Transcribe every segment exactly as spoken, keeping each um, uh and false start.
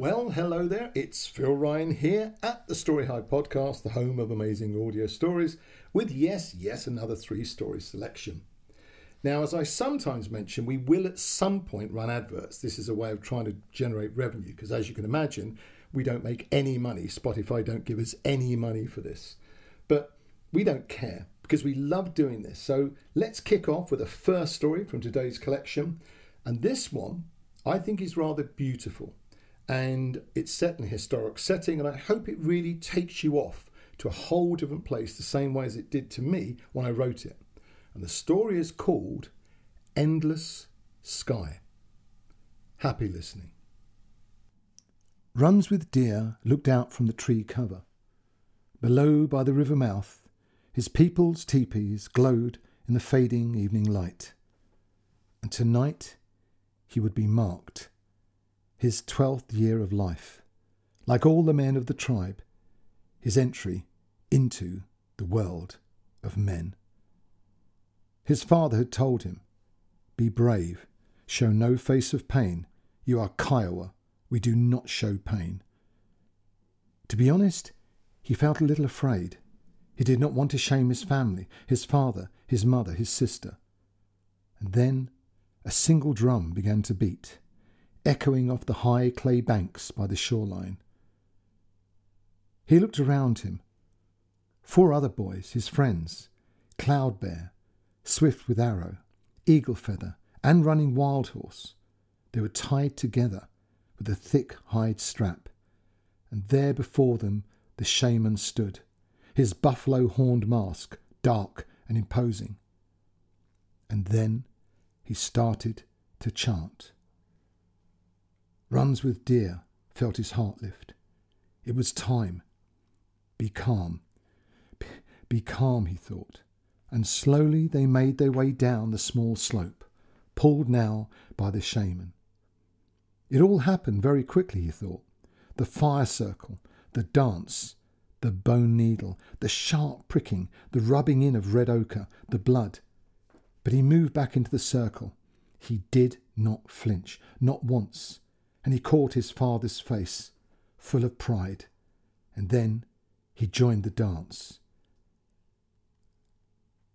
Well, hello there, it's Phil Ryan here at the Story Hive Podcast, the home of amazing audio stories, with yes, yes, another three-story selection. Now, as I sometimes mention, we will at some point run adverts. This is a way of trying to generate revenue, because as you can imagine, we don't make any money. Spotify don't give us any money for this. But we don't care, because we love doing this. So let's kick off with a first story from today's collection. And this one, I think, is rather beautiful. And it's set in a historic setting, and I hope it really takes you off to a whole different place, the same way as it did to me when I wrote it. And the story is called Endless Sky. Happy listening. Runswith Deer looked out from the tree cover. Below, by the river mouth, his people's teepees glowed in the fading evening light. And tonight he would be marked. His twelfth year of life, like all the men of the tribe, his entry into the world of men. His father had told him, "Be brave, show no face of pain. You are Kiowa, we do not show pain." To be honest, he felt a little afraid. He did not want to shame his family, his father, his mother, his sister. And then a single drum began to beat, echoing off the high clay banks by the shoreline. He looked around him. Four other boys, his friends, Cloud Bear, Swift with Arrow, Eagle Feather, and Running Wild Horse. They were tied together with a thick hide strap, and there before them the shaman stood, his buffalo-horned mask, dark and imposing. And then he started to chant. Runswith Deer felt his heart lift. It was time. Be calm. Be, be calm, he thought. And slowly they made their way down the small slope, pulled now by the shaman. It all happened very quickly, he thought. The fire circle, the dance, the bone needle, the sharp pricking, the rubbing in of red ochre, the blood. But he moved back into the circle. He did not flinch, not once, and he caught his father's face, full of pride. And then he joined the dance.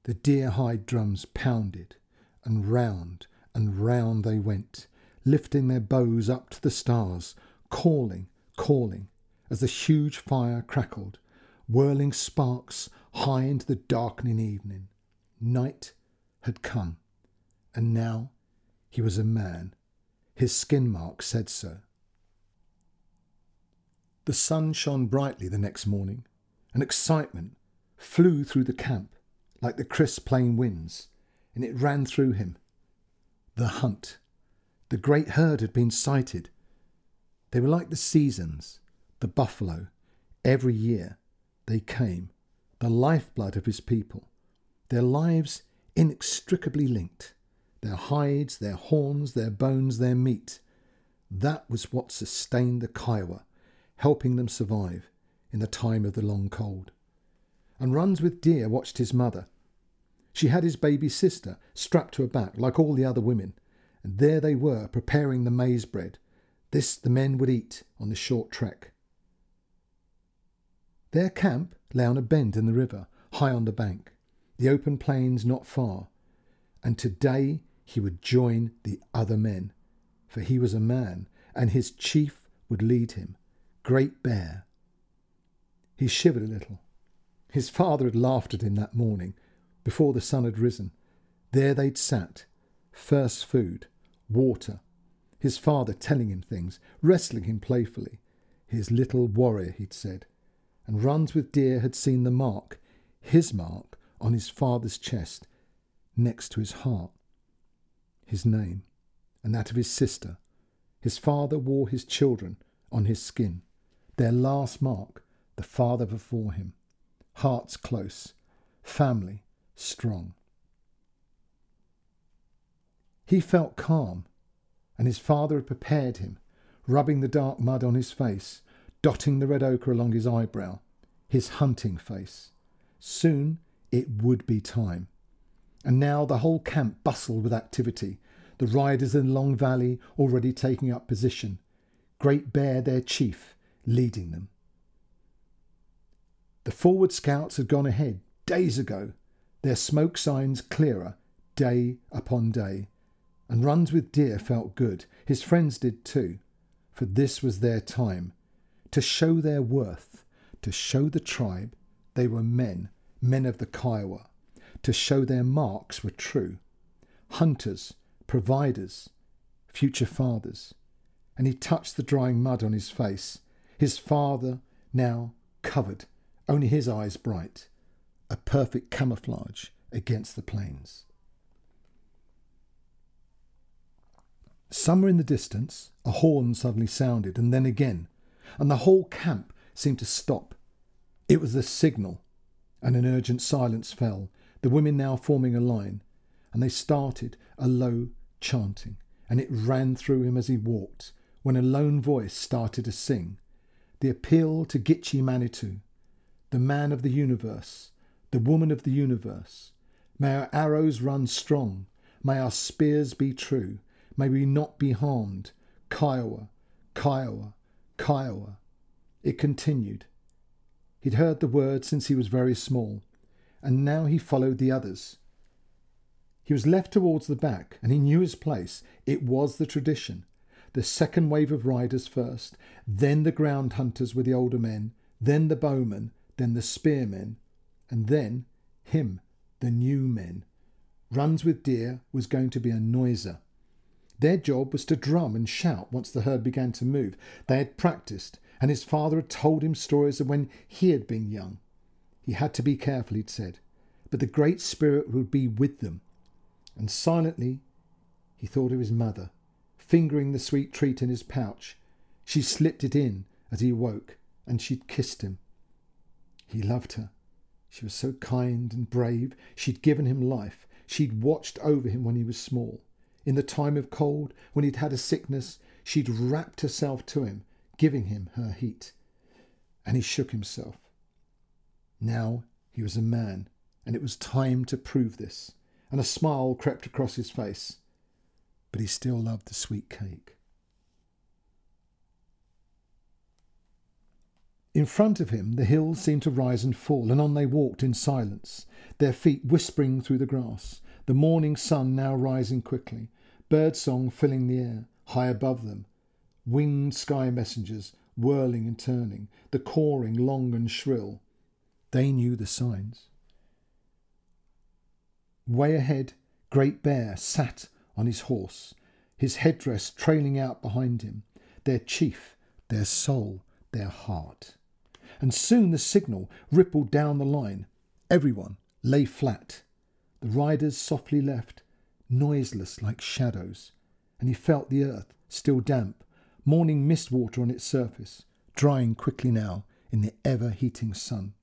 The deer hide drums pounded, and round and round they went, lifting their bows up to the stars, calling, calling, as the huge fire crackled, whirling sparks high into the darkening evening. Night had come, and now he was a man. His skin mark said so. The sun shone brightly the next morning, and excitement flew through the camp, like the crisp plain winds, and it ran through him. The hunt. The great herd had been sighted. They were like the seasons, the buffalo. Every year they came, the lifeblood of his people, their lives inextricably linked, their hides, their horns, their bones, their meat. That was what sustained the Kiowa, helping them survive in the time of the long cold. And Runswith Deer watched his mother. She had his baby sister strapped to her back, like all the other women, and there they were, preparing the maize bread. This the men would eat on the short trek. Their camp lay on a bend in the river, high on the bank, the open plains not far, and today he would join the other men, for he was a man, and his chief would lead him, Great Bear. He shivered a little. His father had laughed at him that morning, before the sun had risen. There they'd sat, first food, water, his father telling him things, wrestling him playfully. His little warrior, he'd said. And Runswith Deer had seen the mark, his mark, on his father's chest, next to his heart. His name, and that of his sister. His father wore his children on his skin, their last mark, the father before him. Hearts close, family strong. He felt calm, and his father had prepared him, rubbing the dark mud on his face, dotting the red ochre along his eyebrow, his hunting face. Soon it would be time. And now the whole camp bustled with activity, the riders in the Long Valley already taking up position. Great Bear, their chief, leading them. The forward scouts had gone ahead days ago, their smoke signs clearer day upon day, and runs with deer felt good. His friends did too, for this was their time, to show their worth, to show the tribe they were men, men of the Kiowa, to show their marks were true, hunters, providers, future fathers. And he touched the drying mud on his face, his father now covered, only his eyes bright, a perfect camouflage against the plains. Somewhere in the distance, a horn suddenly sounded, and then again, and the whole camp seemed to stop. It was the signal, and an urgent silence fell, the women now forming a line, and they started a low chanting, and it ran through him as he walked, when a lone voice started to sing, the appeal to Gitche Manitou, the man of the universe, the woman of the universe. May our arrows run strong, may our spears be true, may we not be harmed. Kiowa, Kiowa, Kiowa. It continued. He'd heard the word since he was very small, and now he followed the others. He was left towards the back, and he knew his place. It was the tradition. The second wave of riders first, then the ground hunters with the older men, then the bowmen, then the spearmen, and then him, the new men. Runs with Deer was going to be a noiser. Their job was to drum and shout once the herd began to move. They had practised, and his father had told him stories of when he had been young. He had to be careful, he'd said, but the Great Spirit would be with them. And silently he thought of his mother, fingering the sweet treat in his pouch. She slipped it in as he woke, and she'd kissed him. He loved her. She was so kind and brave. She'd given him life. She'd watched over him when he was small. In the time of cold, when he'd had a sickness, she'd wrapped herself to him, giving him her heat. And he shook himself. Now he was a man, and it was time to prove this. And a smile crept across his face, but he still loved the sweet cake. In front of him, the hills seemed to rise and fall, and on they walked in silence, their feet whispering through the grass, the morning sun now rising quickly, birdsong filling the air, high above them, winged sky messengers whirling and turning, the cawing long and shrill. They knew the signs. Way ahead, Great Bear sat on his horse, his headdress trailing out behind him, their chief, their soul, their heart. And soon the signal rippled down the line. Everyone lay flat. The riders softly left, noiseless like shadows, and he felt the earth, still damp, morning mist water on its surface, drying quickly now in the ever-heating sun.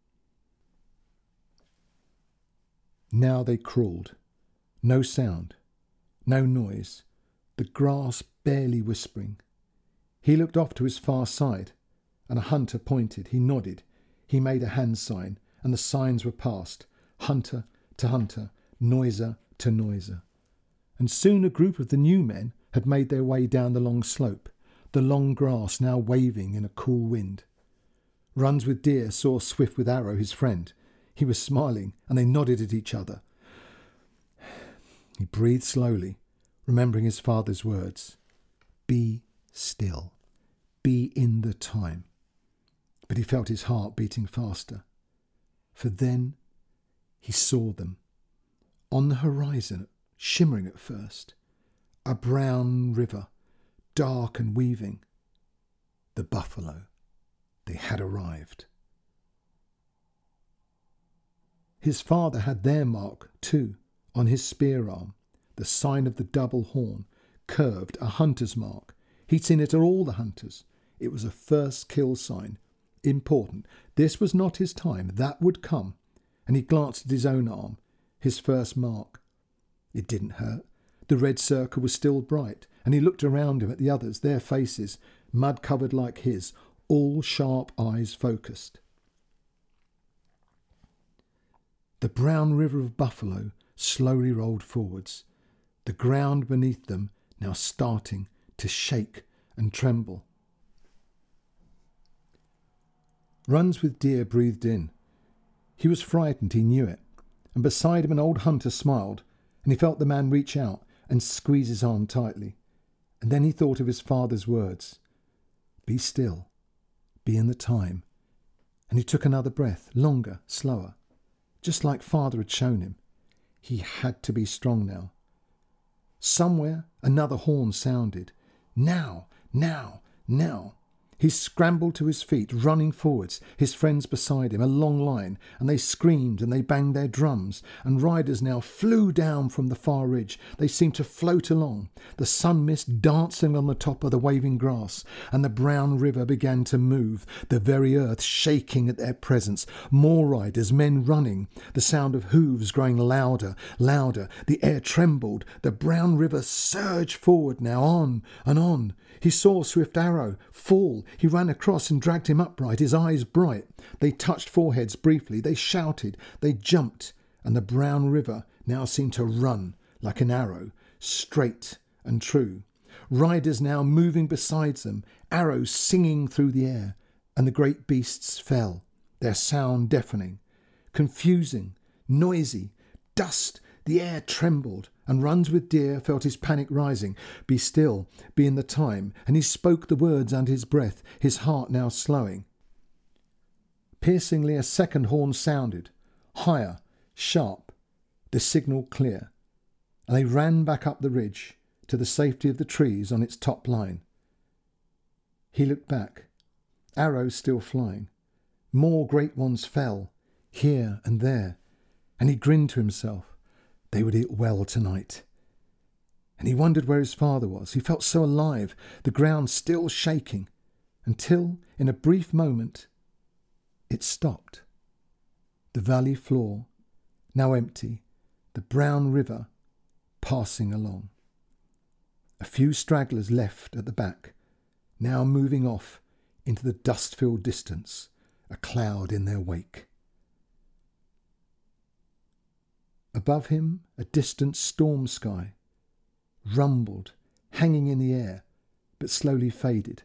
Now they crawled. No sound. No noise. The grass barely whispering. He looked off to his far side, and a hunter pointed. He nodded. He made a hand sign, and the signs were passed. Hunter to hunter. Noiser to noiser. And soon a group of the new men had made their way down the long slope, the long grass now waving in a cool wind. Runs with Deer saw Swift with Arrow, his friend. He was smiling, and they nodded at each other. He breathed slowly, remembering his father's words. Be still. Be in the time. But he felt his heart beating faster. For then he saw them. On the horizon, shimmering at first, a brown river, dark and weaving. The buffalo. They had arrived. His father had their mark, too, on his spear arm, the sign of the double horn, curved, a hunter's mark. He'd seen it at all the hunters. It was a first kill sign. Important. This was not his time. That would come. And he glanced at his own arm, his first mark. It didn't hurt. The red circle was still bright, and he looked around him at the others, their faces, mud-covered like his, all sharp eyes focused. The brown river of buffalo slowly rolled forwards, the ground beneath them now starting to shake and tremble. Runs with deer breathed in. He was frightened, he knew it, and beside him an old hunter smiled, and he felt the man reach out and squeeze his arm tightly. And then he thought of his father's words. Be still. Be in the time. And he took another breath, longer, slower, just like father had shown him. He had to be strong now. Somewhere another horn sounded. Now, now, now. He scrambled to his feet, running forwards, his friends beside him, a long line, and they screamed and they banged their drums, and riders now flew down from the far ridge. They seemed to float along, the sun mist dancing on the top of the waving grass, and the brown river began to move, the very earth shaking at their presence. More riders, men running, the sound of hooves growing louder, louder. The air trembled, the brown river surged forward now, on and on. He saw Swift Arrow fall. He ran across and dragged him upright, his eyes bright. They touched foreheads briefly. They shouted. They jumped. And the brown river now seemed to run like an arrow, straight and true. Riders now moving beside them, arrows singing through the air. And the great beasts fell, their sound deafening, confusing, noisy, dust. The air trembled, and Runs with Deer felt his panic rising. Be still, be in the time, and he spoke the words under his breath, his heart now slowing. Piercingly a second horn sounded, higher, sharp, the signal clear, and they ran back up the ridge to the safety of the trees on its top line. He looked back, arrows still flying. More great ones fell, here and there, and he grinned to himself. They would eat well tonight. And he wondered where his father was. He felt so alive, the ground still shaking, until, in a brief moment, it stopped. The valley floor, now empty, the brown river passing along. A few stragglers left at the back, now moving off into the dust-filled distance, a cloud in their wake. Above him, a distant storm sky rumbled, hanging in the air, but slowly faded,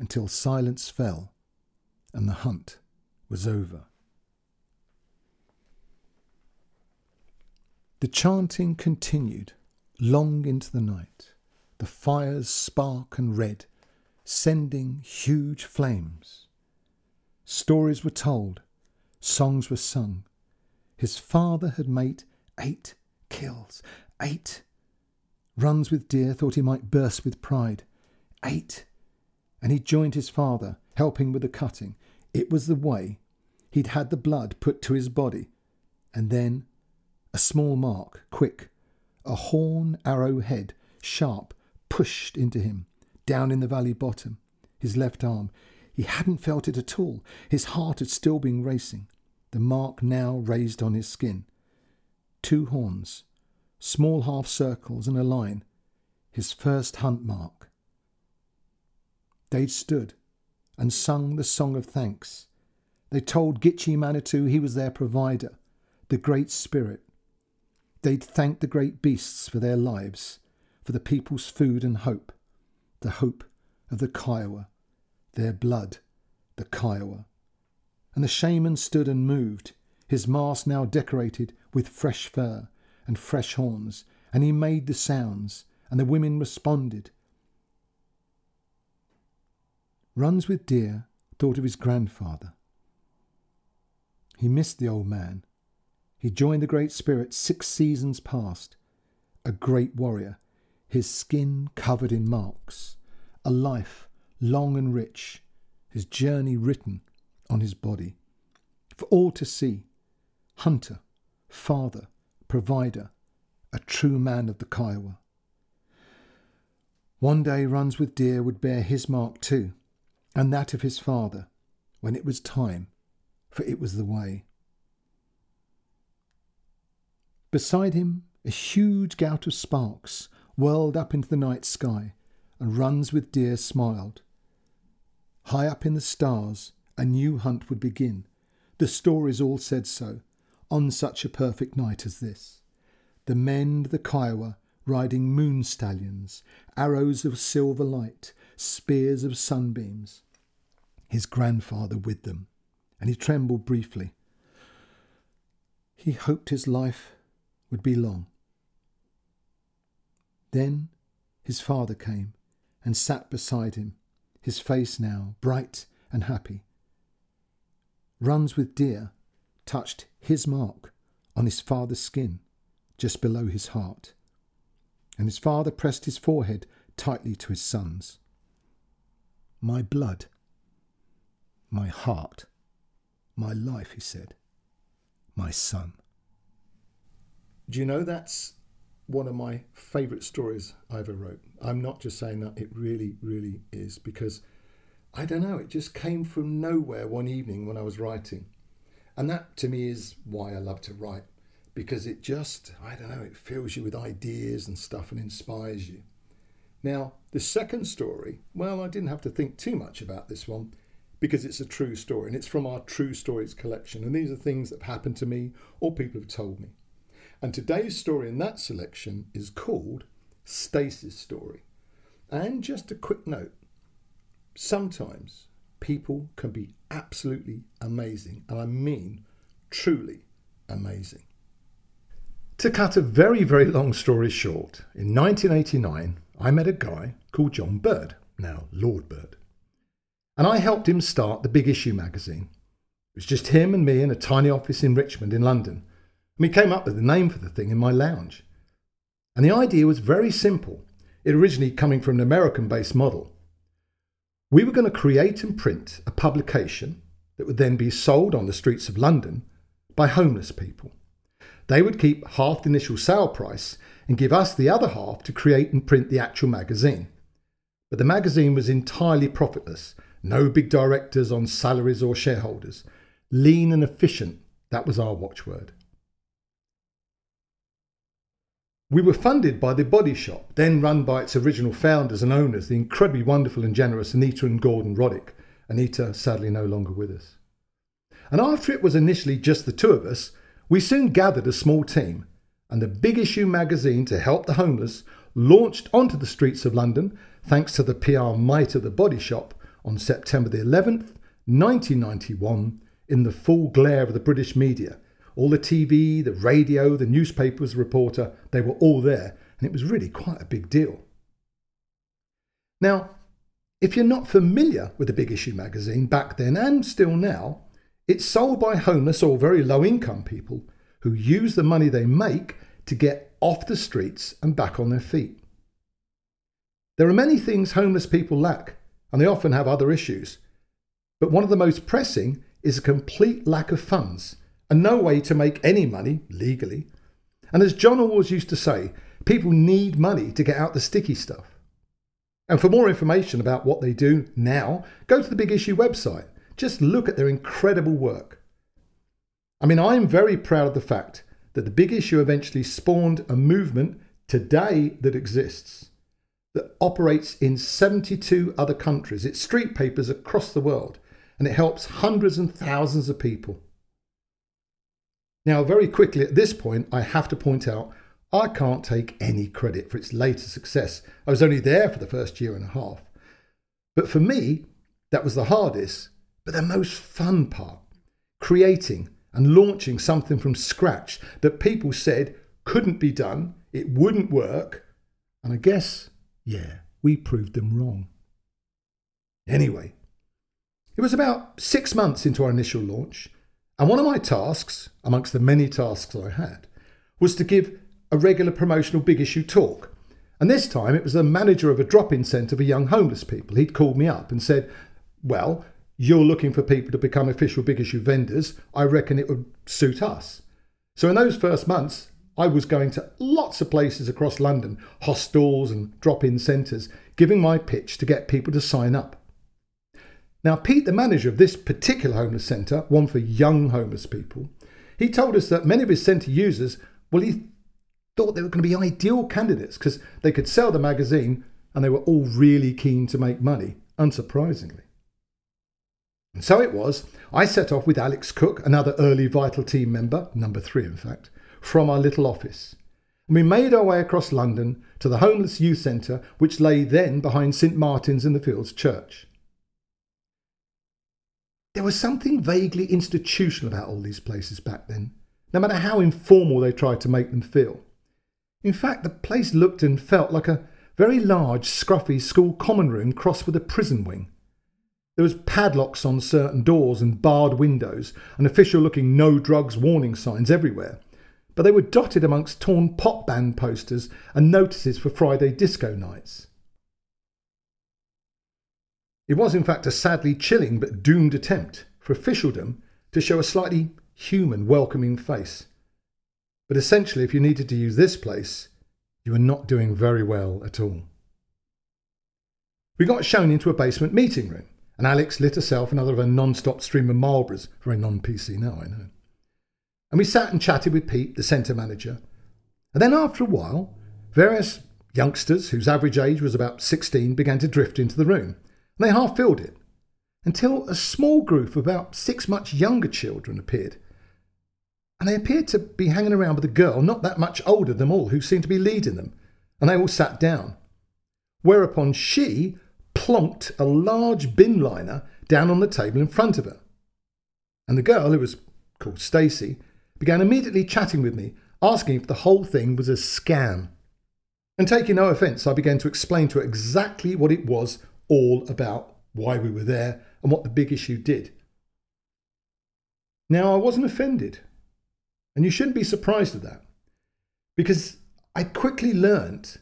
until silence fell and the hunt was over. The chanting continued long into the night, the fires spark and red, sending huge flames. Stories were told, songs were sung. His father had made eight kills. Eight. Runs with Deer thought he might burst with pride. Eight. And he joined his father, helping with the cutting. It was the way. He'd had the blood put to his body. And then, a small mark, quick. A horn arrow head, sharp, pushed into him, down in the valley bottom. His left arm. He hadn't felt it at all. His heart had still been racing. The mark now raised on his skin. Two horns, small half circles and a line. His first hunt mark. They'd stood and sung the song of thanks. They told Gitche Manitou he was their provider, the Great Spirit. They'd thanked the great beasts for their lives, for the people's food and hope. The hope of the Kiowa, their blood, the Kiowa. And the shaman stood and moved, his mask now decorated with fresh fur and fresh horns, and he made the sounds, and the women responded. Runs with Deer thought of his grandfather. He missed the old man. He joined the Great Spirit six seasons past, a great warrior, his skin covered in marks, a life long and rich, his journey written on his body, for all to see. Hunter, father, provider, a true man of the Kiowa. One day Runs with Deer would bear his mark too, and that of his father, when it was time, for it was the way. Beside him, a huge gout of sparks whirled up into the night sky, and Runs with Deer smiled. High up in the stars, a new hunt would begin. The stories all said so, on such a perfect night as this. The men of the Kiowa riding moon stallions, arrows of silver light, spears of sunbeams. his grandfather with them, and he trembled briefly. He hoped his life would be long. Then his father came and sat beside him, his face now bright and happy. Runs with deer touched his mark on his father's skin, just below his heart, and his father pressed his forehead tightly to his son's. My blood, my heart, my life, he said, my son. Do you know, that's one of my favourite stories I ever wrote. I'm not just saying that, it really, really is, because, I don't know, it just came from nowhere one evening when I was writing. And that, to me, is why I love to write, because it just, I don't know, it fills you with ideas and stuff and inspires you. Now, the second story, well, I didn't have to think too much about this one, because it's a true story, and it's from our True Stories collection, and these are things that have happened to me or people have told me. And today's story in that selection is called Stacey's Story. And just a quick note, sometimes people can be absolutely amazing, and I mean truly amazing. To cut a very, very long story short, in nineteen eighty-nine, I met a guy called John Bird, now Lord Bird, and I helped him start the Big Issue magazine. It was just him and me in a tiny office in Richmond in London, and we came up with the name for the thing in my lounge. And the idea was very simple. It originally coming from an American-based model. We were going to create and print a publication that would then be sold on the streets of London by homeless people. They would keep half the initial sale price and give us the other half to create and print the actual magazine. But the magazine was entirely profitless. No big directors on salaries or shareholders. Lean and efficient, that was our watchword. We were funded by The Body Shop, then run by its original founders and owners, the incredibly wonderful and generous Anita and Gordon Roddick. Anita, sadly, no longer with us. And after it was initially just the two of us, we soon gathered a small team, and the Big Issue magazine to help the homeless launched onto the streets of London, thanks to the P R might of The Body Shop, on September the eleventh, nineteen ninety-one, in the full glare of the British media. All the T V, the radio, the newspapers, the reporter, they were all there, and it was really quite a big deal. Now, if you're not familiar with the Big Issue magazine back then and still now, it's sold by homeless or very low-income people who use the money they make to get off the streets and back on their feet. There are many things homeless people lack, and they often have other issues. But one of the most pressing is a complete lack of funds and no way to make any money legally. And as John always used to say, people need money to get out the sticky stuff. And for more information about what they do now, go to the Big Issue website. Just look at their incredible work. I mean, I'm very proud of the fact that the Big Issue eventually spawned a movement today that exists, that operates in seventy-two other countries. It's street papers across the world, and it helps hundreds and thousands of people. Now, very quickly at this point, I have to point out I can't take any credit for its later success. I was only there for the first year and a half. But for me, that was the hardest, but the most fun part, creating and launching something from scratch that people said couldn't be done, it wouldn't work, and I guess, yeah, we proved them wrong. Anyway, it was about six months into our initial launch, and one of my tasks, amongst the many tasks I had, was to give a regular promotional Big Issue talk. And this time it was the manager of a drop-in centre for young homeless people. He'd called me up and said, well, you're looking for people to become official Big Issue vendors. I reckon it would suit us. So in those first months, I was going to lots of places across London, hostels and drop-in centres, giving my pitch to get people to sign up. Now, Pete, the manager of this particular homeless centre, one for young homeless people, he told us that many of his centre users, well, he thought they were going to be ideal candidates because they could sell the magazine and they were all really keen to make money, unsurprisingly. And so it was, I set off with Alex Cook, another early Vital team member, number three in fact, from our little office, and we made our way across London to the homeless youth centre, which lay then behind Saint Martin's in the Fields church. There was something vaguely institutional about all these places back then, no matter how informal they tried to make them feel. In fact, the place looked and felt like a very large, scruffy school common room crossed with a prison wing. There was padlocks on certain doors and barred windows, and official-looking no-drugs warning signs everywhere, but they were dotted amongst torn pop band posters and notices for Friday disco nights. It was in fact a sadly chilling but doomed attempt for officialdom to show a slightly human, welcoming face. But essentially, if you needed to use this place, you were not doing very well at all. We got shown into a basement meeting room, and Alex lit herself another of her non-stop stream of Marlboros, very non-P C now, I know. And we sat and chatted with Pete, the centre manager. And then after a while, various youngsters, whose average age was about sixteen, began to drift into the room. And they half filled it, until a small group of about six much younger children appeared. And they appeared to be hanging around with a girl not that much older than all, who seemed to be leading them. And they all sat down. Whereupon she plonked a large bin liner down on the table in front of her. And the girl, who was called Stacey, began immediately chatting with me, asking if the whole thing was a scam. And taking no offence, I began to explain to her exactly what it was all about, why we were there, and what the big issue did. Now, I wasn't offended, and you shouldn't be surprised at that, because I quickly learnt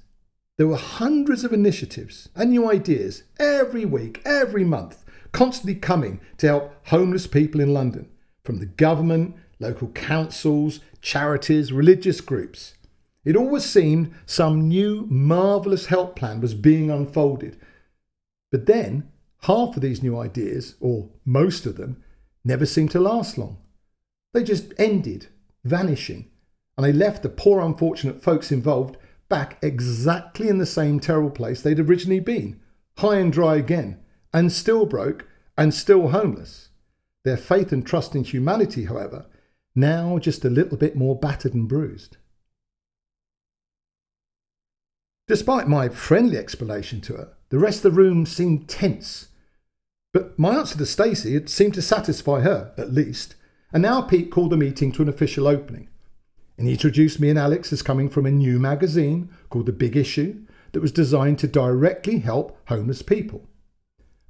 there were hundreds of initiatives and new ideas every week, every month, constantly coming to help homeless people in London, from the government, local councils, charities, religious groups. It always seemed some new, marvellous help plan was being unfolded. But then, half of these new ideas, or most of them, never seemed to last long. They just ended, vanishing, and they left the poor unfortunate folks involved back exactly in the same terrible place they'd originally been, high and dry again, and still broke, and still homeless. Their faith and trust in humanity, however, now just a little bit more battered and bruised. Despite my friendly explanation to her, the rest of the room seemed tense. But my answer to Stacey had seemed to satisfy her, at least, and now Pete called the meeting to an official opening. And he introduced me and Alex as coming from a new magazine called The Big Issue that was designed to directly help homeless people.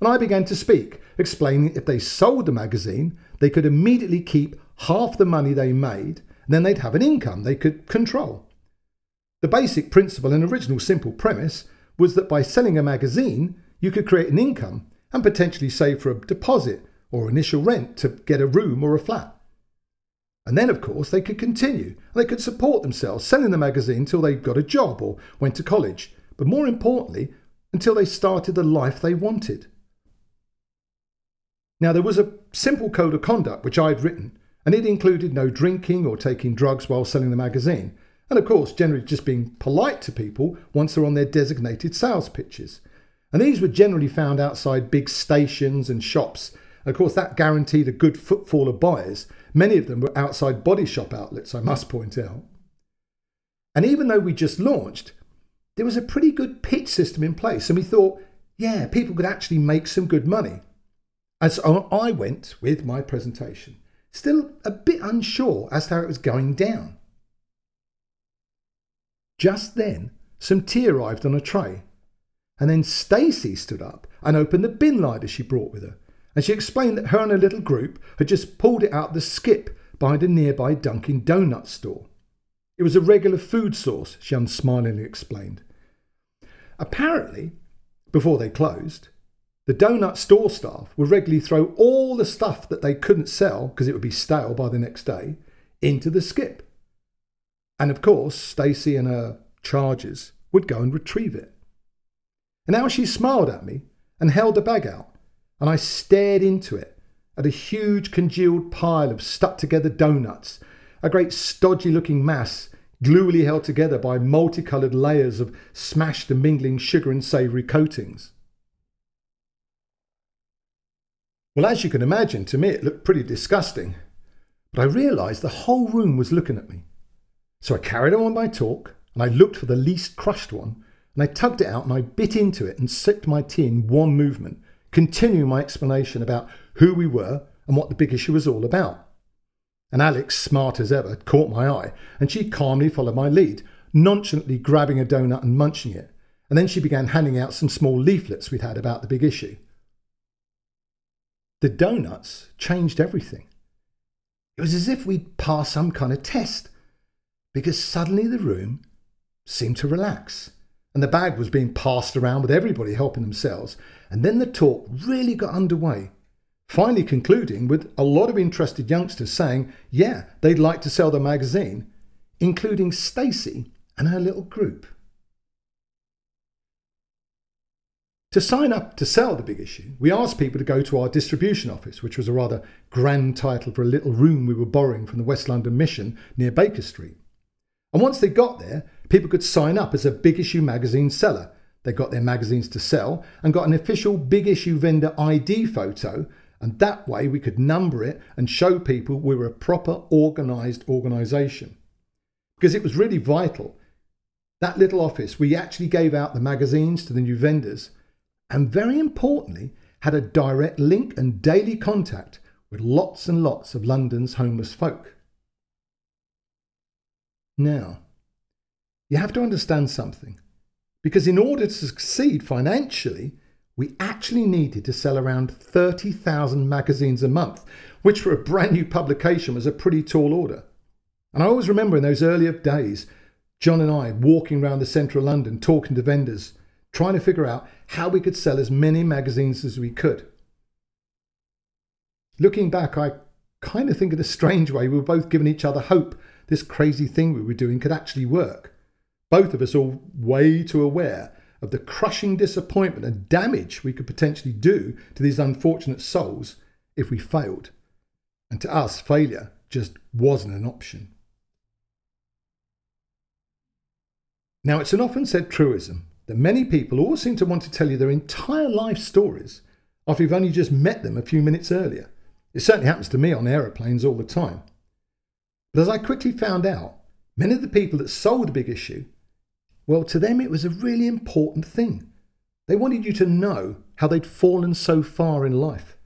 And I began to speak, explaining if they sold the magazine, they could immediately keep half the money they made, and then they'd have an income they could control. The basic principle and original simple premise was that by selling a magazine, you could create an income and potentially save for a deposit or initial rent to get a room or a flat. And then, of course, they could continue. They could support themselves selling the magazine till they got a job or went to college, but more importantly, until they started the life they wanted. Now, there was a simple code of conduct which I had written, and it included no drinking or taking drugs while selling the magazine. And of course, generally just being polite to people once they're on their designated sales pitches. And these were generally found outside big stations and shops. And of course, that guaranteed a good footfall of buyers. Many of them were outside body shop outlets, I must point out. And even though we just launched, there was a pretty good pitch system in place. And we thought, yeah, people could actually make some good money. And so I went with my presentation, still a bit unsure as to how it was going down. Just then, some tea arrived on a tray, and then Stacey stood up and opened the bin liner she brought with her, and she explained that her and her little group had just pulled it out of the skip behind a nearby Dunkin' Donuts store. It was a regular food source, she unsmilingly explained. Apparently, before they closed, the donut store staff would regularly throw all the stuff that they couldn't sell, because it would be stale by the next day, into the skip. And of course, Stacey and her charges would go and retrieve it. And now she smiled at me and held the bag out, and I stared into it at a huge congealed pile of stuck-together donuts, a great stodgy-looking mass gluily held together by multicoloured layers of smashed and mingling sugar and savoury coatings. Well, as you can imagine, to me it looked pretty disgusting, but I realised the whole room was looking at me. So I carried on my talk, and I looked for the least crushed one, and I tugged it out and I bit into it and sipped my tea in one movement, continuing my explanation about who we were, and what the big issue was all about. And Alex, smart as ever, caught my eye, and she calmly followed my lead, nonchalantly grabbing a donut and munching it. And then she began handing out some small leaflets we'd had about the big issue. The donuts changed everything. It was as if we'd passed some kind of test, because suddenly the room seemed to relax, and the bag was being passed around with everybody helping themselves. And then the talk really got underway, finally concluding with a lot of interested youngsters saying, yeah, they'd like to sell the magazine, including Stacey and her little group. To sign up to sell the big issue, we asked people to go to our distribution office, which was a rather grand title for a little room we were borrowing from the West London Mission near Baker Street. And once they got there, people could sign up as a big issue magazine seller. They got their magazines to sell and got an official big issue vendor I D photo, and that way we could number it and show people we were a proper organised organisation. Because it was really vital. That little office, we actually gave out the magazines to the new vendors, and very importantly, had a direct link and daily contact with lots and lots of London's homeless folk. Now, you have to understand something, because in order to succeed financially, we actually needed to sell around thirty thousand magazines a month, which for a brand new publication was a pretty tall order. And I always remember in those earlier days, John and I walking around the centre of London, talking to vendors, trying to figure out how we could sell as many magazines as we could. Looking back, I kind of think in a strange way we were both giving each other hope this crazy thing we were doing could actually work. Both of us all way too aware of the crushing disappointment and damage we could potentially do to these unfortunate souls if we failed. And to us, failure just wasn't an option. Now, it's an often said truism that many people always seem to want to tell you their entire life stories after you've only just met them a few minutes earlier. It certainly happens to me on aeroplanes all the time. But as I quickly found out, many of the people that sold the big issue, well, to them it was a really important thing. They wanted you to know how they'd fallen so far in life.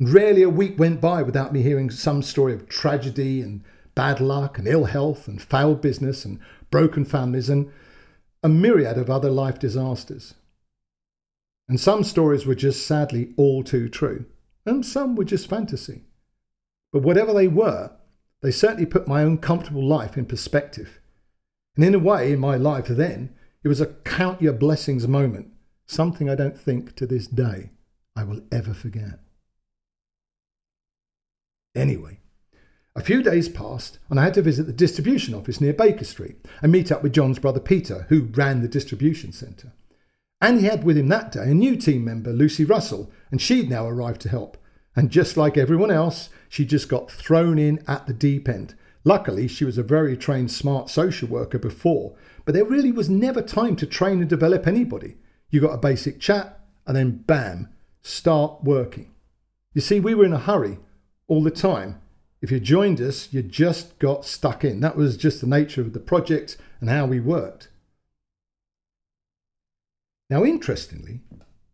And rarely a week went by without me hearing some story of tragedy and bad luck and ill health and failed business and broken families and a myriad of other life disasters. And some stories were just sadly all too true, and some were just fantasy. But whatever they were, they certainly put my own comfortable life in perspective. And in a way, in my life then, it was a count your blessings moment, something I don't think to this day I will ever forget. Anyway, a few days passed and I had to visit the distribution office near Baker Street and meet up with John's brother Peter, who ran the distribution centre. And he had with him that day a new team member, Lucy Russell, and she'd now arrived to help. And just like everyone else, she just got thrown in at the deep end. Luckily, she was a very trained, smart social worker before, but there really was never time to train and develop anybody. You got a basic chat and then bam, start working. You see, we were in a hurry all the time. If you joined us, you just got stuck in. That was just the nature of the project and how we worked. Now, interestingly,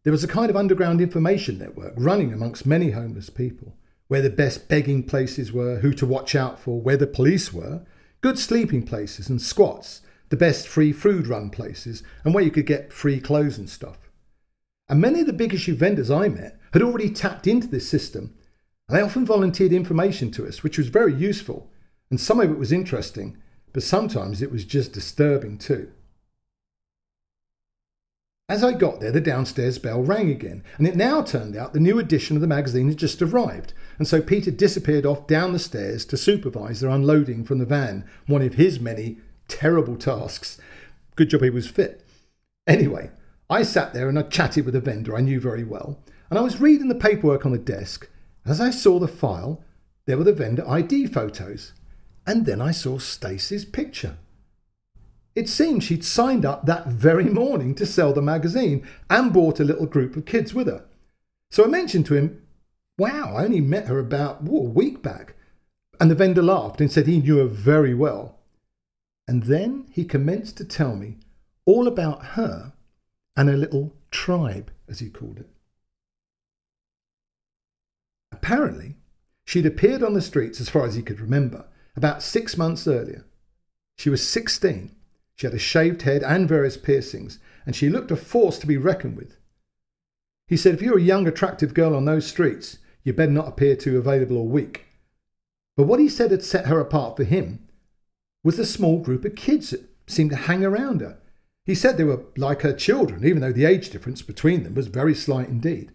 there was a kind of underground information network running amongst many homeless people, where the best begging places were, who to watch out for, where the police were, good sleeping places and squats, the best free food run places, and where you could get free clothes and stuff. And many of the big issue vendors I met had already tapped into this system. They often volunteered information to us, which was very useful, and some of it was interesting, but sometimes it was just disturbing too. As I got there, the downstairs bell rang again, and it now turned out the new edition of the magazine had just arrived, and so Peter disappeared off down the stairs to supervise their unloading from the van, one of his many terrible tasks. Good job he was fit. Anyway, I sat there and I chatted with a vendor I knew very well, and I was reading the paperwork on the desk. As I saw the file, there were the vendor I D photos, and then I saw Stacey's picture. It seemed she'd signed up that very morning to sell the magazine and brought a little group of kids with her. So I mentioned to him, wow, I only met her about what, a week back. And the vendor laughed and said he knew her very well. And then he commenced to tell me all about her and her little tribe, as he called it. Apparently, She'd appeared on the streets, as far as he could remember, about six months earlier. She was sixteen. She had a shaved head and various piercings, and she looked a force to be reckoned with. He said, if you're a young, attractive girl on those streets, you better not appear too available or weak. But what he said had set her apart for him was the small group of kids that seemed to hang around her. He said they were like her children, even though the age difference between them was very slight indeed.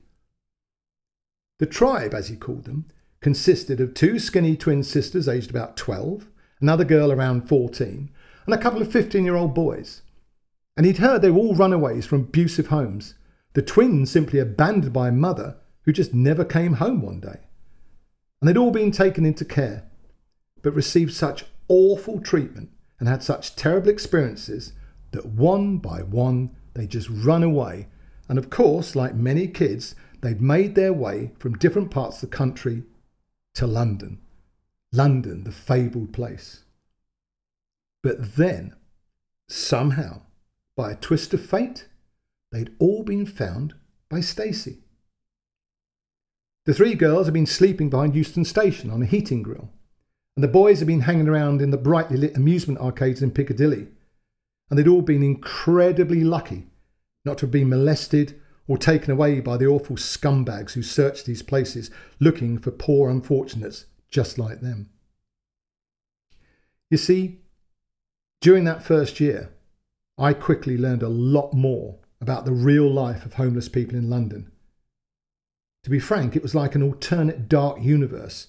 The tribe, as he called them, consisted of two skinny twin sisters aged about twelve, another girl around fourteen, and a couple of fifteen-year-old boys. And he'd heard they were all runaways from abusive homes, the twins simply abandoned by a mother who just never came home one day. And they'd all been taken into care, but received such awful treatment and had such terrible experiences that one by one they just run away. And of course, like many kids, they'd made their way from different parts of the country to London. London, the fabled place. But then, somehow, by a twist of fate, they'd all been found by Stacey. The three girls had been sleeping behind Euston Station on a heating grill, and the boys had been hanging around in the brightly lit amusement arcades in Piccadilly, and they'd all been incredibly lucky not to have been molested or taken away by the awful scumbags who searched these places looking for poor unfortunates just like them. You see, during that first year, I quickly learned a lot more about the real life of homeless people in London. To be frank, it was like an alternate dark universe,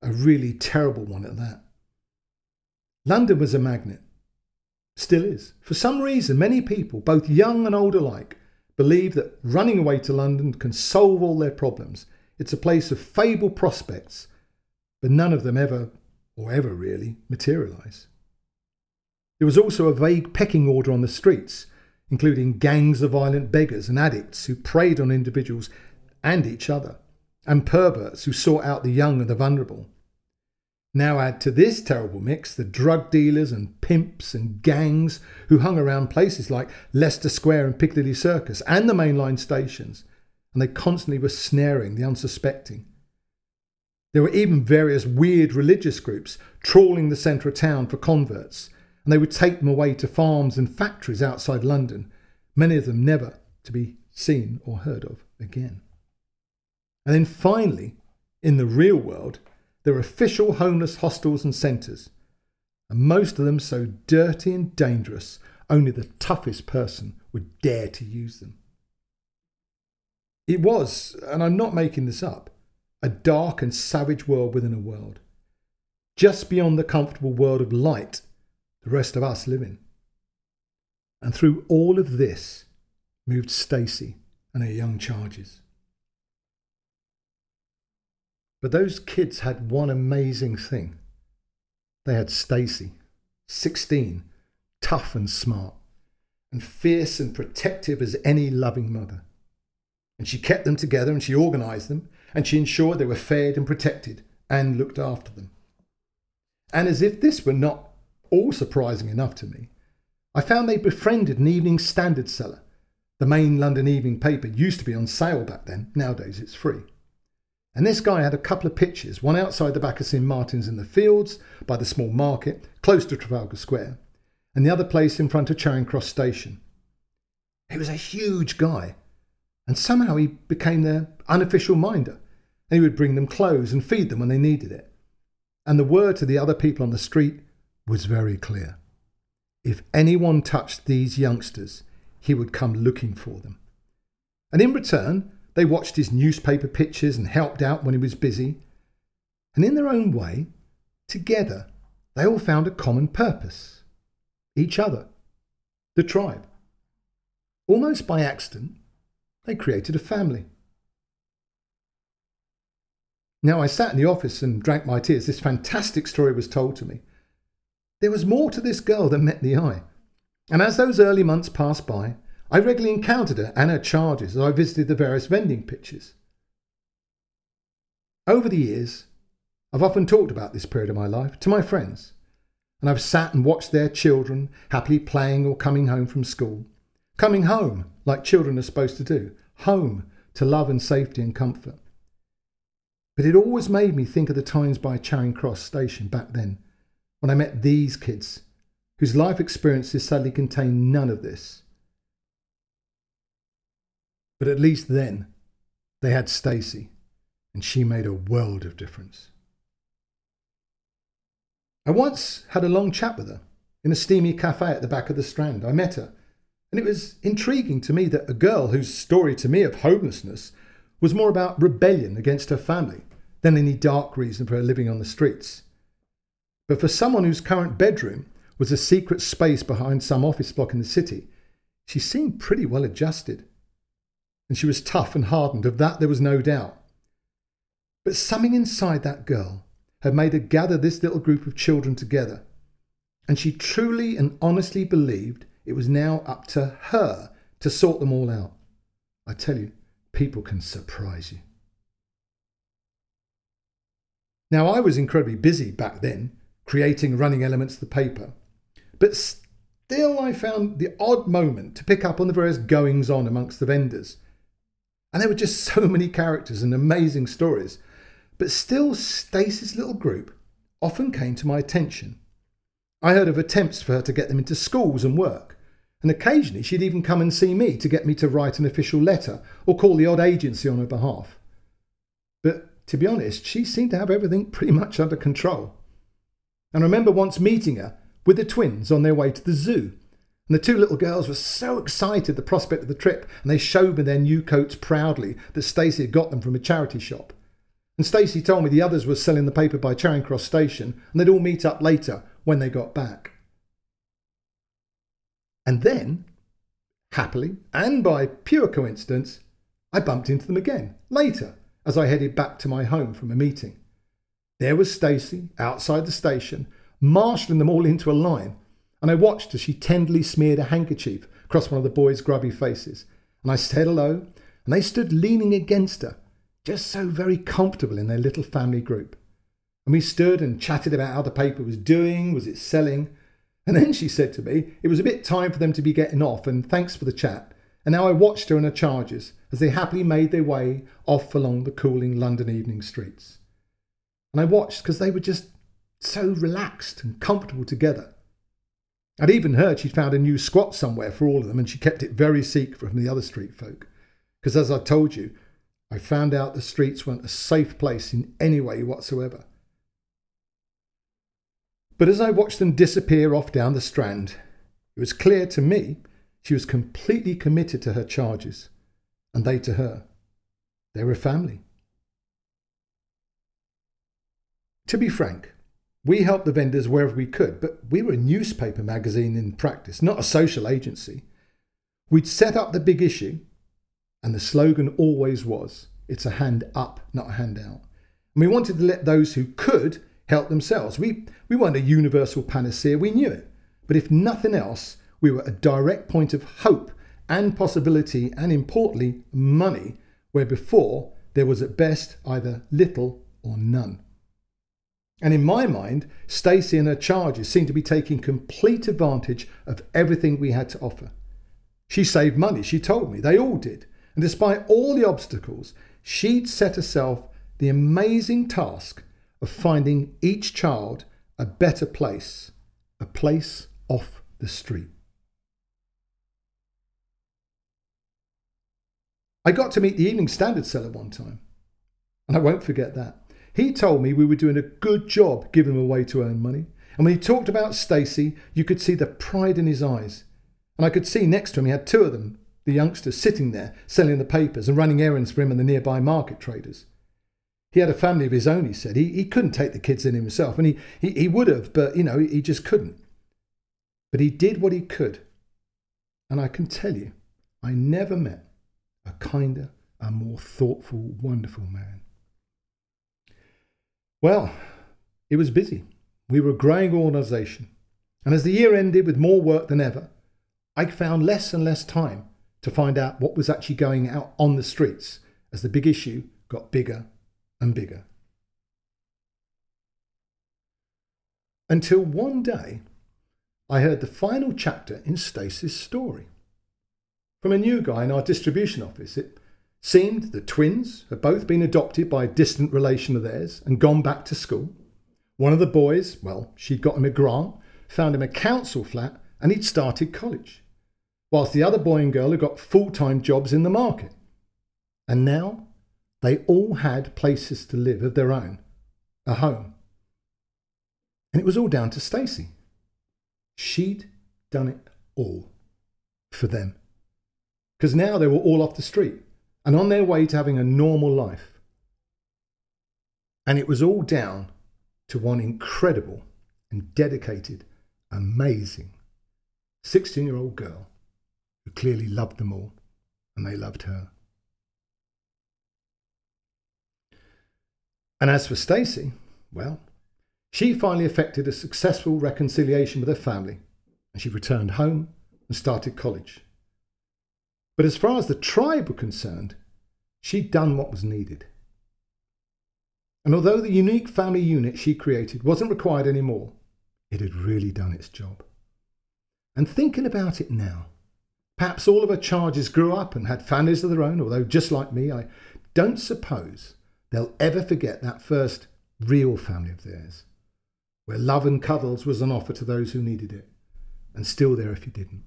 a really terrible one at that. London was a magnet. Still is. For some reason, many people, both young and old alike, believe that running away to London can solve all their problems. It's a place of fabled prospects, but none of them ever, or ever really, materialise. There was also a vague pecking order on the streets, including gangs of violent beggars and addicts who preyed on individuals and each other, and perverts who sought out the young and the vulnerable. Now add to this terrible mix the drug dealers and pimps and gangs who hung around places like Leicester Square and Piccadilly Circus and the mainline stations, and they constantly were snaring the unsuspecting. There were even various weird religious groups trawling the centre of town for converts, and they would take them away to farms and factories outside London, many of them never to be seen or heard of again. And then finally, in the real world, there are official homeless hostels and centres, and most of them so dirty and dangerous, only the toughest person would dare to use them. It was, and I'm not making this up, a dark and savage world within a world. Just beyond the comfortable world of light the rest of us live in. And through all of this moved Stacey and her young charges. But those kids had one amazing thing. They had Stacey, sixteen, tough and smart, and fierce and protective as any loving mother. And she kept them together and she organised them, and she ensured they were fed and protected and looked after them. And as if this were not all surprising enough to me, I found they befriended an Evening Standard seller. The main London evening paper used to be on sale back then, nowadays it's free. And this guy had a couple of pitches, one outside the back of Saint Martin's in the Fields, by the small market, close to Trafalgar Square, and the other place in front of Charing Cross Station. He was a huge guy, and somehow he became their unofficial minder, and he would bring them clothes and feed them when they needed it. And the word to the other people on the street was very clear. If anyone touched these youngsters, he would come looking for them. And in return, they watched his newspaper pictures and helped out when he was busy. And in their own way, together, they all found a common purpose. Each other. The tribe. Almost by accident, they created a family. Now I sat in the office and drank my tea as this fantastic story was told to me. There was more to this girl than met the eye. And as those early months passed by, I regularly encountered her and her charges as I visited the various vending pitches. Over the years, I've often talked about this period of my life to my friends, and I've sat and watched their children happily playing or coming home from school, coming home like children are supposed to do, home to love and safety and comfort. But it always made me think of the times by Charing Cross Station back then, when I met these kids, whose life experiences sadly contain none of this. But at least then, they had Stacey, and she made a world of difference. I once had a long chat with her in a steamy cafe at the back of the Strand. I met her, and it was intriguing to me that a girl whose story to me of homelessness was more about rebellion against her family than any dark reason for her living on the streets. But for someone whose current bedroom was a secret space behind some office block in the city, she seemed pretty well adjusted. And she was tough and hardened, of that there was no doubt. But something inside that girl had made her gather this little group of children together, and she truly and honestly believed it was now up to her to sort them all out. I tell you, people can surprise you. Now, I was incredibly busy back then, creating running elements of the paper, but still I found the odd moment to pick up on the various goings-on amongst the vendors. And there were just so many characters and amazing stories, but still Stacey's little group often came to my attention. I heard of attempts for her to get them into schools and work, and occasionally she'd even come and see me to get me to write an official letter or call the odd agency on her behalf. But to be honest, she seemed to have everything pretty much under control. And I remember once meeting her with the twins on their way to the zoo, and the two little girls were so excited at the prospect of the trip, and they showed me their new coats proudly that Stacey had got them from a charity shop. And Stacey told me the others were selling the paper by Charing Cross Station, and they'd all meet up later when they got back. And then, happily, and by pure coincidence, I bumped into them again, later, as I headed back to my home from a meeting. There was Stacey, outside the station, marshalling them all into a line, and I watched as she tenderly smeared a handkerchief across one of the boys' grubby faces. And I said hello, and they stood leaning against her, just so very comfortable in their little family group. And we stood and chatted about how the paper was doing, was it selling? And then she said to me it was a bit time for them to be getting off, and thanks for the chat. And now I watched her and her charges as they happily made their way off along the cooling London evening streets. And I watched because they were just so relaxed and comfortable together. I'd even heard she'd found a new squat somewhere for all of them, and she kept it very secret from the other street folk. Because as I told you, I found out the streets weren't a safe place in any way whatsoever. But as I watched them disappear off down the Strand, it was clear to me she was completely committed to her charges, and they to her. They were a family. To be frank, we helped the vendors wherever we could, but we were a newspaper magazine in practice, not a social agency. We'd set up the Big Issue, and the slogan always was, it's a hand up, not a hand out. And we wanted to let those who could help themselves. We, we weren't a universal panacea, we knew it. But if nothing else, we were a direct point of hope and possibility, and importantly, money, where before there was at best either little or none. And in my mind, Stacey and her charges seemed to be taking complete advantage of everything we had to offer. She saved money, she told me. They all did. And despite all the obstacles, she'd set herself the amazing task of finding each child a better place, a place off the street. I got to meet the Evening Standard seller one time, and I won't forget that. He told me we were doing a good job giving him away to earn money. And when he talked about Stacey, you could see the pride in his eyes. And I could see next to him he had two of them, the youngsters, sitting there selling the papers and running errands for him and the nearby market traders. He had a family of his own, he said. He, he couldn't take the kids in himself, and he, he, he would have, but, you know, he just couldn't. But he did what he could. And I can tell you, I never met a kinder and more thoughtful, wonderful man. Well, it was busy. We were a growing organisation. And as the year ended with more work than ever, I found less and less time to find out what was actually going out on the streets as the Big Issue got bigger and bigger. Until one day, I heard the final chapter in Stacey's story from a new guy in our distribution office. It seemed that twins had both been adopted by a distant relation of theirs and gone back to school. One of the boys, well, she'd got him a grant, found him a council flat, and he'd started college, whilst the other boy and girl had got full-time jobs in the market. And now they all had places to live of their own, a home. And it was all down to Stacey. She'd done it all for them. Because now they were all off the street and on their way to having a normal life. And it was all down to one incredible and dedicated, amazing sixteen-year-old girl who clearly loved them all, and they loved her. And as for Stacey, well, she finally effected a successful reconciliation with her family, and she returned home and started college. But as far as the tribe were concerned, she'd done what was needed. And although the unique family unit she created wasn't required anymore, it had really done its job. And thinking about it now, perhaps all of her charges grew up and had families of their own, although just like me, I don't suppose they'll ever forget that first real family of theirs, where love and cuddles was on offer to those who needed it, and still there if you didn't.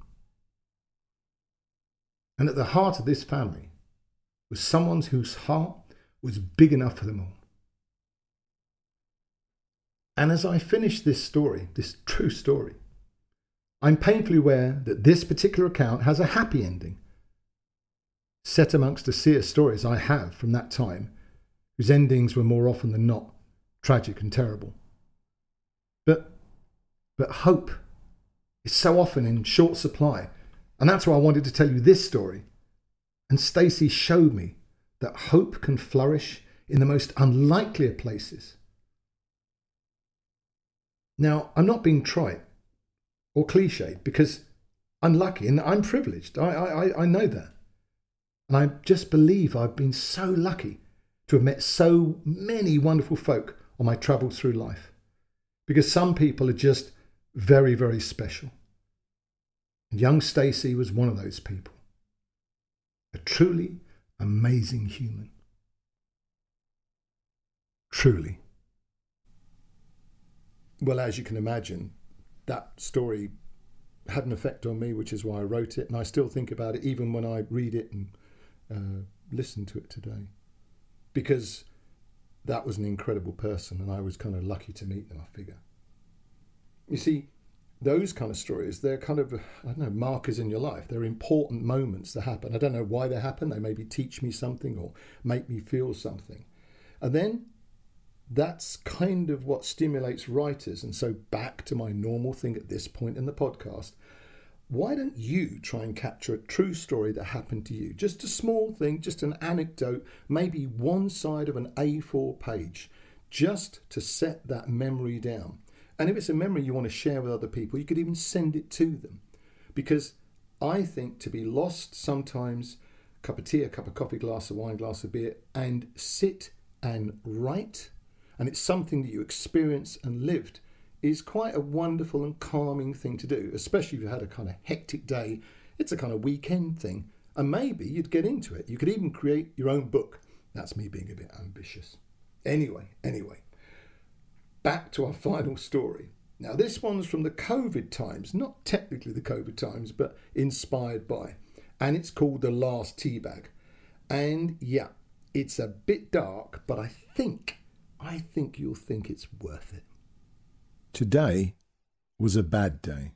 And at the heart of this family was someone whose heart was big enough for them all. And as I finish this story, this true story, I'm painfully aware that this particular account has a happy ending, set amongst the sea of stories I have from that time, whose endings were more often than not tragic and terrible. But, but hope is so often in short supply, and that's why I wanted to tell you this story. And Stacey showed me that hope can flourish in the most unlikely of places. Now, I'm not being trite or cliched, because I'm lucky and I'm privileged. I, I, I know that. And I just believe I've been so lucky to have met so many wonderful folk on my travels through life, because some people are just very, very special. And young Stacey was one of those people, a truly amazing human. Truly. Well, as you can imagine, that story had an effect on me, which is why I wrote it, and I still think about it even when I read it and uh, listen to it today. Because that was an incredible person, and I was kind of lucky to meet them, I figure. You see, those kind of stories, they're kind of, I don't know, markers in your life. They're important moments that happen. I don't know why they happen. They maybe teach me something or make me feel something. And then that's kind of what stimulates writers. And so back to my normal thing at this point in the podcast. Why don't you try and capture a true story that happened to you? Just a small thing, just an anecdote, maybe one side of an A four page, just to set that memory down. And if it's a memory you want to share with other people, you could even send it to them. Because I think to be lost sometimes, a cup of tea, a cup of coffee, glass of wine, glass of beer, and sit and write, and it's something that you experience and lived, is quite a wonderful and calming thing to do, especially if you've had a kind of hectic day. It's a kind of weekend thing, and maybe you'd get into it. You could even create your own book. That's me being a bit ambitious. Anyway, anyway, back to our final story. Now, this one's from the COVID times, not technically the COVID times, but inspired by, and it's called The Last Teabag. And yeah, it's a bit dark, but I think, I think you'll think it's worth it. Today was a bad day.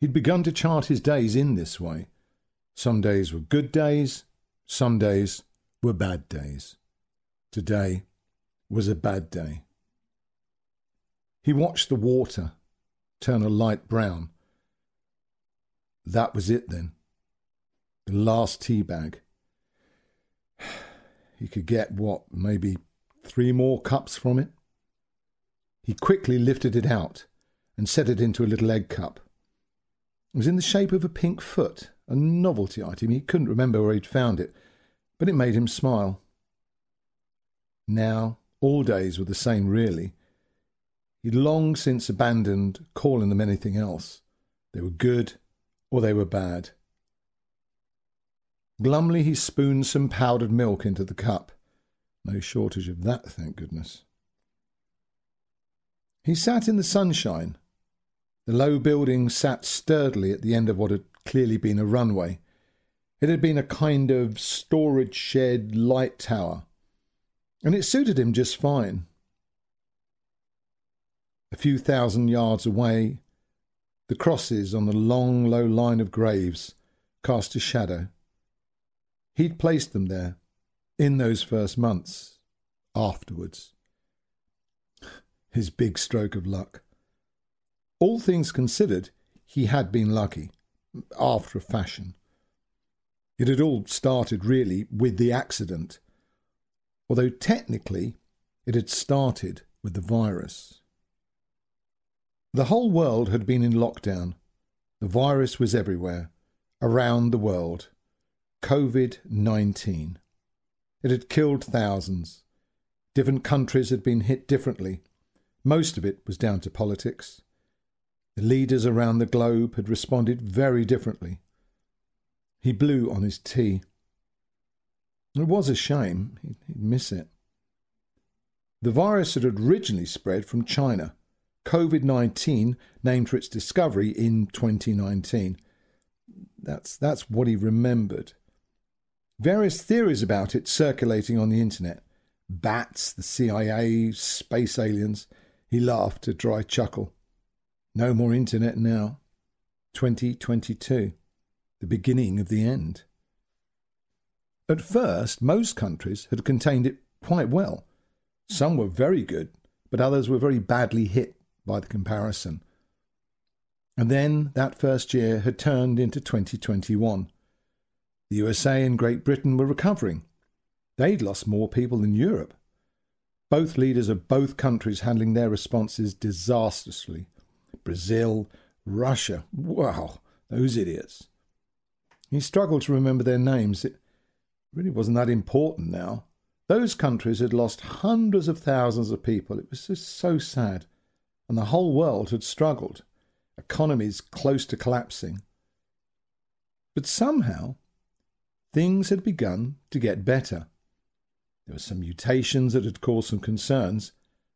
He'd begun to chart his days in this way. Some days were good days, some days were bad days. Today was a bad day. He watched the water turn a light brown. That was it then. The last tea bag. He could get, what, maybe three more cups from it? He quickly lifted it out and set it into a little egg cup. It was in the shape of a pink foot, a novelty item. He couldn't remember where he'd found it, but it made him smile. Now, all days were the same, really. He'd long since abandoned calling them anything else. They were good or they were bad. Glumly he spooned some powdered milk into the cup. No shortage of that, thank goodness. He sat in the sunshine. The low building sat sturdily at the end of what had clearly been a runway. It had been a kind of storage shed light tower, and it suited him just fine. A few thousand yards away, the crosses on the long, low line of graves cast a shadow. He'd placed them there, in those first months, afterwards. His big stroke of luck. All things considered, he had been lucky, after a fashion. It had all started, really, with the accident, although technically it had started with the virus. The whole world had been in lockdown. The virus was everywhere, around the world. COVID nineteen. It had killed thousands. Different countries had been hit differently. Most of it was down to politics. The leaders around the globe had responded very differently. He blew on his tea. It was a shame. He'd miss it. The virus had originally spread from China. COVID nineteen, named for its discovery in twenty nineteen. That's, that's what he remembered. Various theories about it circulating on the internet. Bats, the C I A, space aliens. He laughed a dry chuckle. No more internet now. twenty twenty-two. The beginning of the end. At first, most countries had contained it quite well. Some were very good, but others were very badly hit by the comparison. And then that first year had turned into twenty twenty-one. The U S A and Great Britain were recovering. They'd lost more people than Europe. Both leaders of both countries handling their responses disastrously. Brazil, Russia. Wow, those idiots. He struggled to remember their names. It really wasn't that important now. Those countries had lost hundreds of thousands of people. It was just so sad. And the whole world had struggled. Economies close to collapsing. But somehow, things had begun to get better. There were some mutations that had caused some concerns,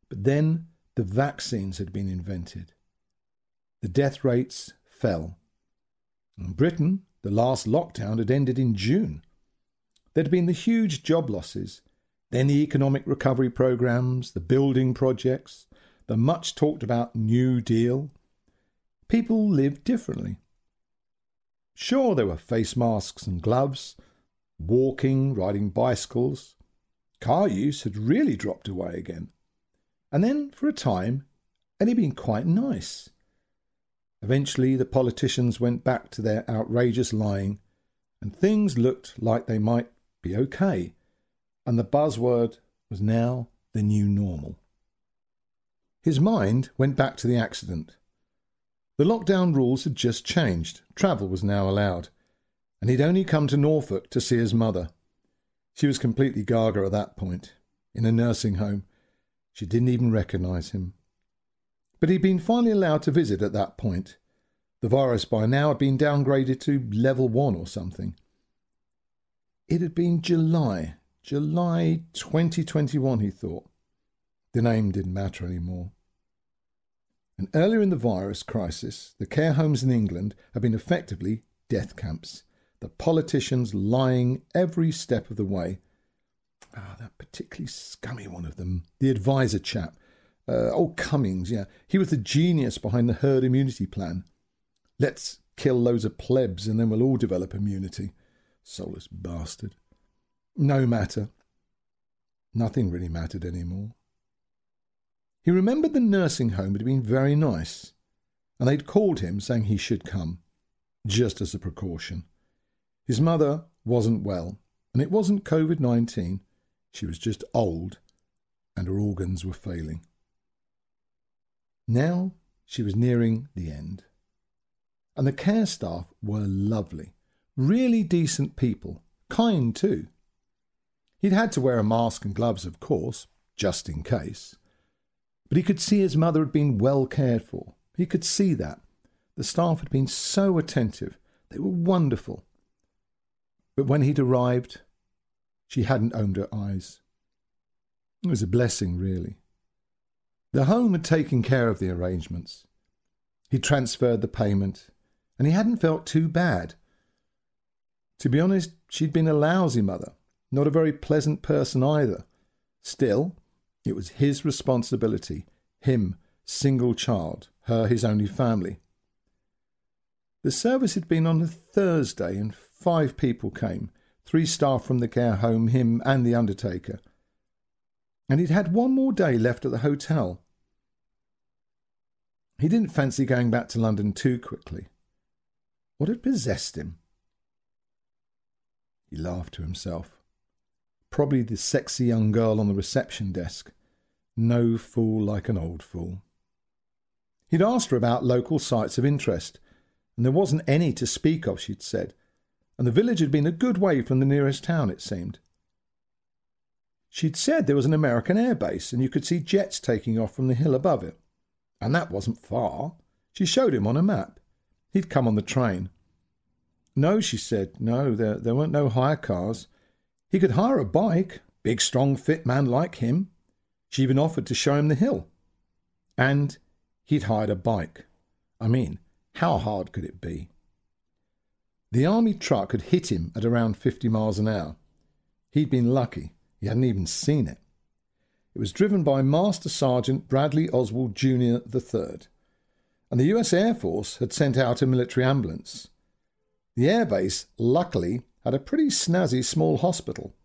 but then the vaccines had been invented. The death rates fell. In Britain, the last lockdown had ended in June. There had been the huge job losses, then the economic recovery programmes, the building projects, the much-talked-about New Deal. People lived differently. Sure, there were face masks and gloves, walking, riding bicycles. Car use had really dropped away again. And then, for a time, it had been quite nice. Eventually, the politicians went back to their outrageous lying, and things looked like they might be okay, and the buzzword was now the new normal. His mind went back to the accident. The lockdown rules had just changed. Travel was now allowed, and he'd only come to Norfolk to see his mother. She was completely gaga at that point, in a nursing home. She didn't even recognise him. But he'd been finally allowed to visit at that point. The virus by now had been downgraded to level one or something. It had been July, July twenty twenty-one, he thought. The name didn't matter anymore. And earlier in the virus crisis, the care homes in England had been effectively death camps, the politicians lying every step of the way. Ah, that particularly scummy one of them, the advisor chap. Uh, oh, Cummings, yeah. He was the genius behind the herd immunity plan. Let's kill loads of plebs and then we'll all develop immunity. Soulless bastard. No matter. Nothing really mattered anymore. He remembered the nursing home had been very nice, and they'd called him saying he should come, just as a precaution. His mother wasn't well, and it wasn't COVID nineteen. She was just old, and her organs were failing. Now she was nearing the end. And the care staff were lovely, really decent people, kind too. He'd had to wear a mask and gloves, of course, just in case. But he could see his mother had been well cared for. He could see that. The staff had been so attentive. They were wonderful. But when he'd arrived, she hadn't owned her eyes. It was a blessing, really. The home had taken care of the arrangements. He transferred the payment, and he hadn't felt too bad. To be honest, she'd been a lousy mother, not a very pleasant person either. Still, it was his responsibility, him, single child, her, his only family. The service had been on a Thursday, and five people came, three staff from the care home, him and the undertaker. And he'd had one more day left at the hotel. He didn't fancy going back to London too quickly. What had possessed him? He laughed to himself. Probably the sexy young girl on the reception desk. No fool like an old fool. He'd asked her about local sites of interest, and there wasn't any to speak of, she'd said, and the village had been a good way from the nearest town, it seemed. She'd said there was an American air base, and you could see jets taking off from the hill above it. And that wasn't far. She showed him on a map. He'd come on the train. No, she said, no, there, there weren't no hire cars. He could hire a bike, big, strong, fit man like him. She even offered to show him the hill. And he'd hired a bike. I mean, how hard could it be? The army truck had hit him at around fifty miles an hour. He'd been lucky. He hadn't even seen it. It was driven by Master Sergeant Bradley Oswald Junior the Third, and the U S Air Force had sent out a military ambulance. The airbase, luckily, had a pretty snazzy small hospital.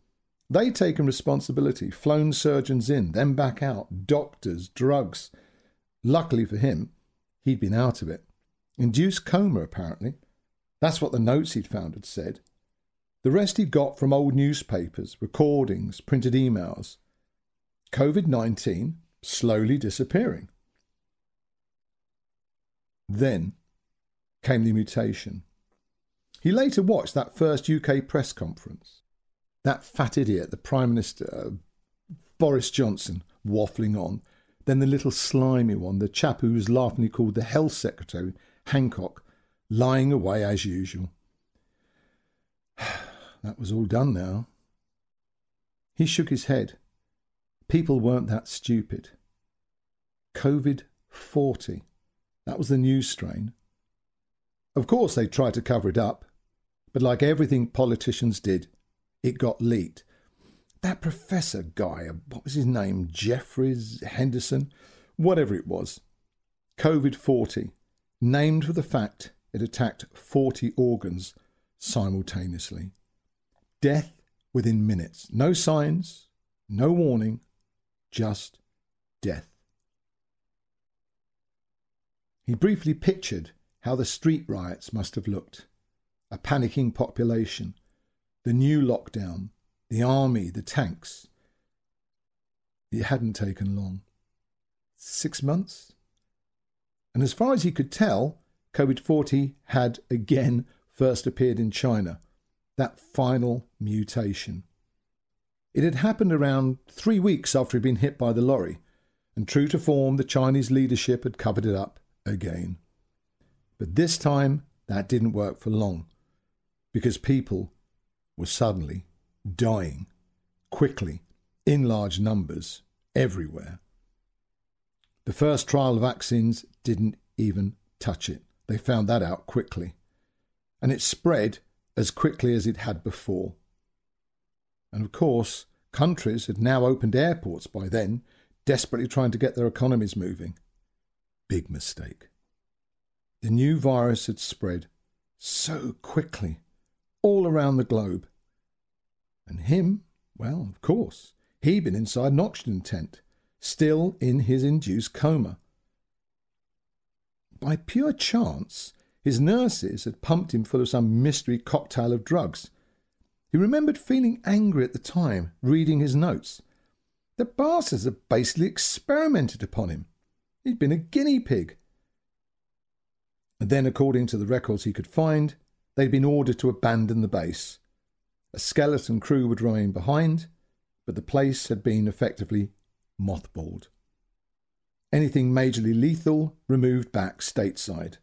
They'd taken responsibility, flown surgeons in, then back out, doctors, drugs. Luckily for him, he'd been out of it. Induced coma, apparently. That's what the notes he'd found had said. The rest he'd got from old newspapers, recordings, printed emails. covid nineteen slowly disappearing. Then came the mutation. He later watched that first U K press conference. That fat idiot, the Prime Minister, uh, Boris Johnson, waffling on. Then the little slimy one, the chap who was laughingly called the Health Secretary, Hancock, lying away as usual. That was all done now. He shook his head. People weren't that stupid. covid forty. That was the new strain. Of course they tried to cover it up, but like everything politicians did, it got leaked. That professor guy, what was his name, Jeffries, Henderson, whatever it was. covid forty, named for the fact it attacked forty organs simultaneously. Death within minutes. No signs, no warning, just death. He briefly pictured how the street riots must have looked. A panicking population, the new lockdown, the army, the tanks. It hadn't taken long. Six months? And as far as he could tell, covid forty had again first appeared in China. That final mutation. It had happened around three weeks after he'd been hit by the lorry, and true to form, the Chinese leadership had covered it up again. But this time, that didn't work for long, because people were suddenly dying, quickly, in large numbers, everywhere. The first trial of vaccines didn't even touch it. They found that out quickly. And it spread as quickly as it had before. And of course, countries had now opened airports by then, desperately trying to get their economies moving. Big mistake. The new virus had spread so quickly, all around the globe. And him, well, of course, he'd been inside an oxygen tent, still in his induced coma. By pure chance, his nurses had pumped him full of some mystery cocktail of drugs. He remembered feeling angry at the time, reading his notes. The bastards had basically experimented upon him. He'd been a guinea pig. And then, according to the records he could find, they'd been ordered to abandon the base. A skeleton crew would remain behind, but the place had been effectively mothballed. Anything majorly lethal removed back stateside.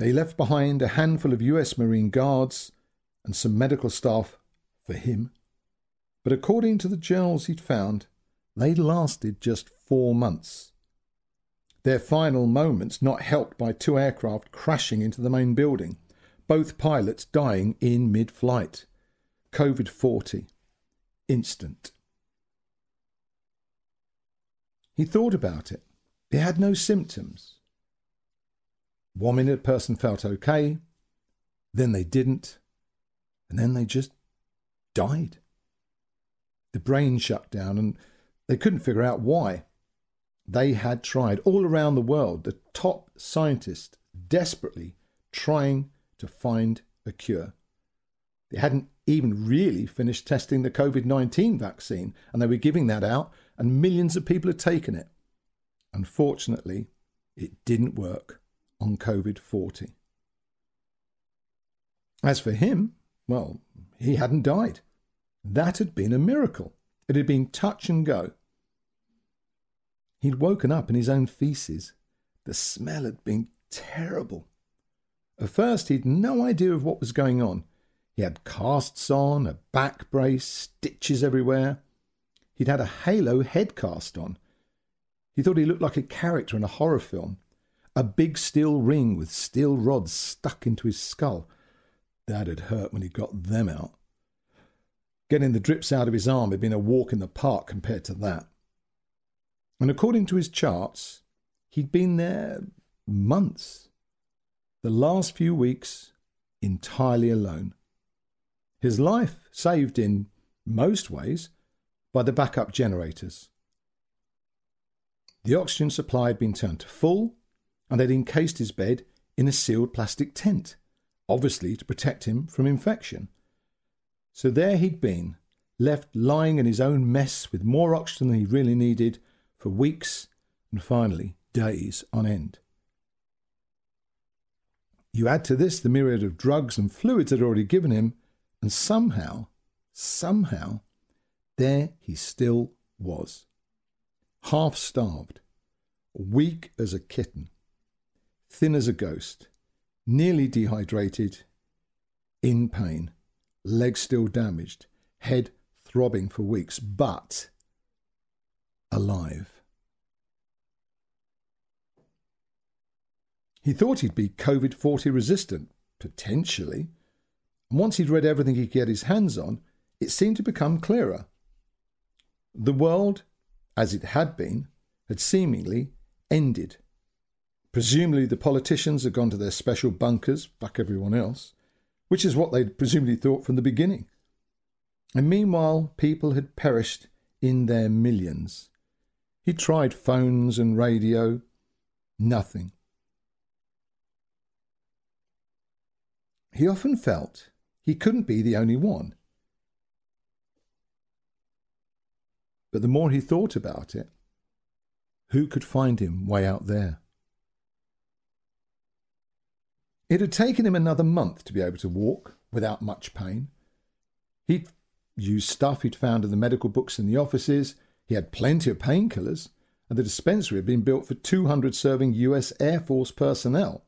They left behind a handful of U S Marine Guards and some medical staff for him. But according to the journals he'd found, they lasted just four months. Their final moments not helped by two aircraft crashing into the main building, both pilots dying in mid-flight. COVID forty. Instant. He thought about it. He had no symptoms. One minute a person felt okay, then they didn't, and then they just died. The brain shut down and they couldn't figure out why. They had tried all around the world, the top scientists desperately trying to find a cure. They hadn't even really finished testing the COVID nineteen vaccine, and they were giving that out, and millions of people had taken it. Unfortunately, it didn't work on COVID forty. As for him, well, he hadn't died. That had been a miracle. It had been touch and go. He'd woken up in his own feces. The smell had been terrible. At first, he'd no idea of what was going on. He had casts on, a back brace, stitches everywhere. He'd had a halo head cast on. He thought he looked like a character in a horror film. A big steel ring with steel rods stuck into his skull. That had hurt when he got them out. Getting the drips out of his arm had been a walk in the park compared to that. And according to his charts, he'd been there months. The last few weeks, entirely alone. His life saved in most ways by the backup generators. The oxygen supply had been turned to full, and they'd encased his bed in a sealed plastic tent, obviously to protect him from infection. So there he'd been, left lying in his own mess with more oxygen than he really needed for weeks and finally days on end. You add to this the myriad of drugs and fluids they'd already given him, and somehow, somehow, there he still was. Half-starved, weak as a kitten, thin as a ghost, nearly dehydrated, in pain, legs still damaged, head throbbing for weeks, but alive. He thought he'd be COVID forty resistant, potentially. And once he'd read everything he could get his hands on, it seemed to become clearer. The world, as it had been, had seemingly ended. Presumably the politicians had gone to their special bunkers, like everyone else, which is what they'd presumably thought from the beginning. And meanwhile, people had perished in their millions. He tried phones and radio. Nothing. He often felt he couldn't be the only one. But the more he thought about it, who could find him way out there? It had taken him another month to be able to walk without much pain. He'd used stuff he'd found in the medical books in the offices. He had plenty of painkillers, and the dispensary had been built for two hundred serving U S Air Force personnel.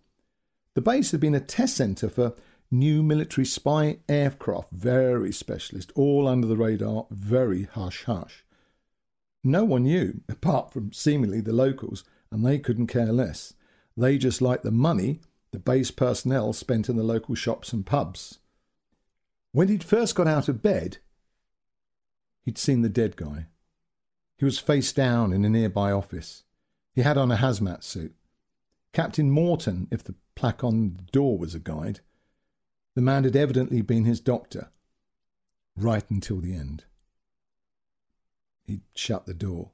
The base had been a test centre for new military spy aircraft, very specialist, all under the radar, very hush-hush. No one knew, apart from seemingly the locals, and they couldn't care less. They just liked the money the base personnel spent in the local shops and pubs. When he'd first got out of bed, he'd seen the dead guy. He was face down in a nearby office. He had on a hazmat suit. Captain Morton, if the plaque on the door was a guide. The man had evidently been his doctor, right until the end. He'd shut the door.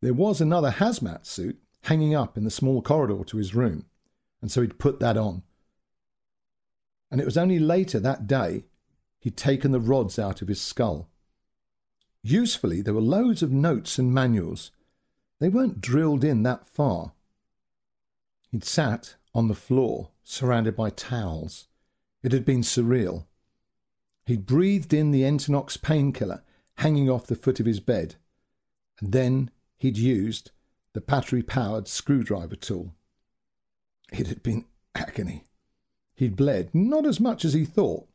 There was another hazmat suit hanging up in the small corridor to his room, and so he'd put that on. And it was only later that day he'd taken the rods out of his skull. Usefully, there were loads of notes and manuals. They weren't drilled in that far. He'd sat on the floor, surrounded by towels. It had been surreal. He'd breathed in the Entonox painkiller hanging off the foot of his bed, and then he'd used the battery-powered screwdriver tool. It had been agony. He'd bled, not as much as he thought,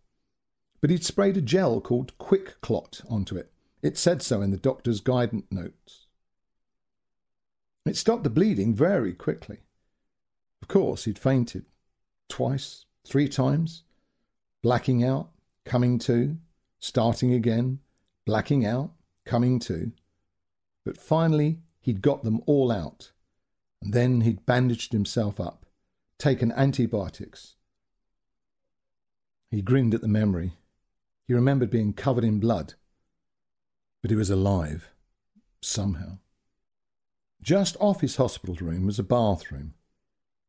but he'd sprayed a gel called Quick Clot onto it. It said so in the doctor's guidance notes. It stopped the bleeding very quickly. Of course, he'd fainted. Twice, three times. Blacking out, coming to, starting again, blacking out, coming to. But finally, he'd got them all out. And then he'd bandaged himself up, taken antibiotics. He grinned at the memory. He remembered being covered in blood. But he was alive, somehow. Just off his hospital room was a bathroom,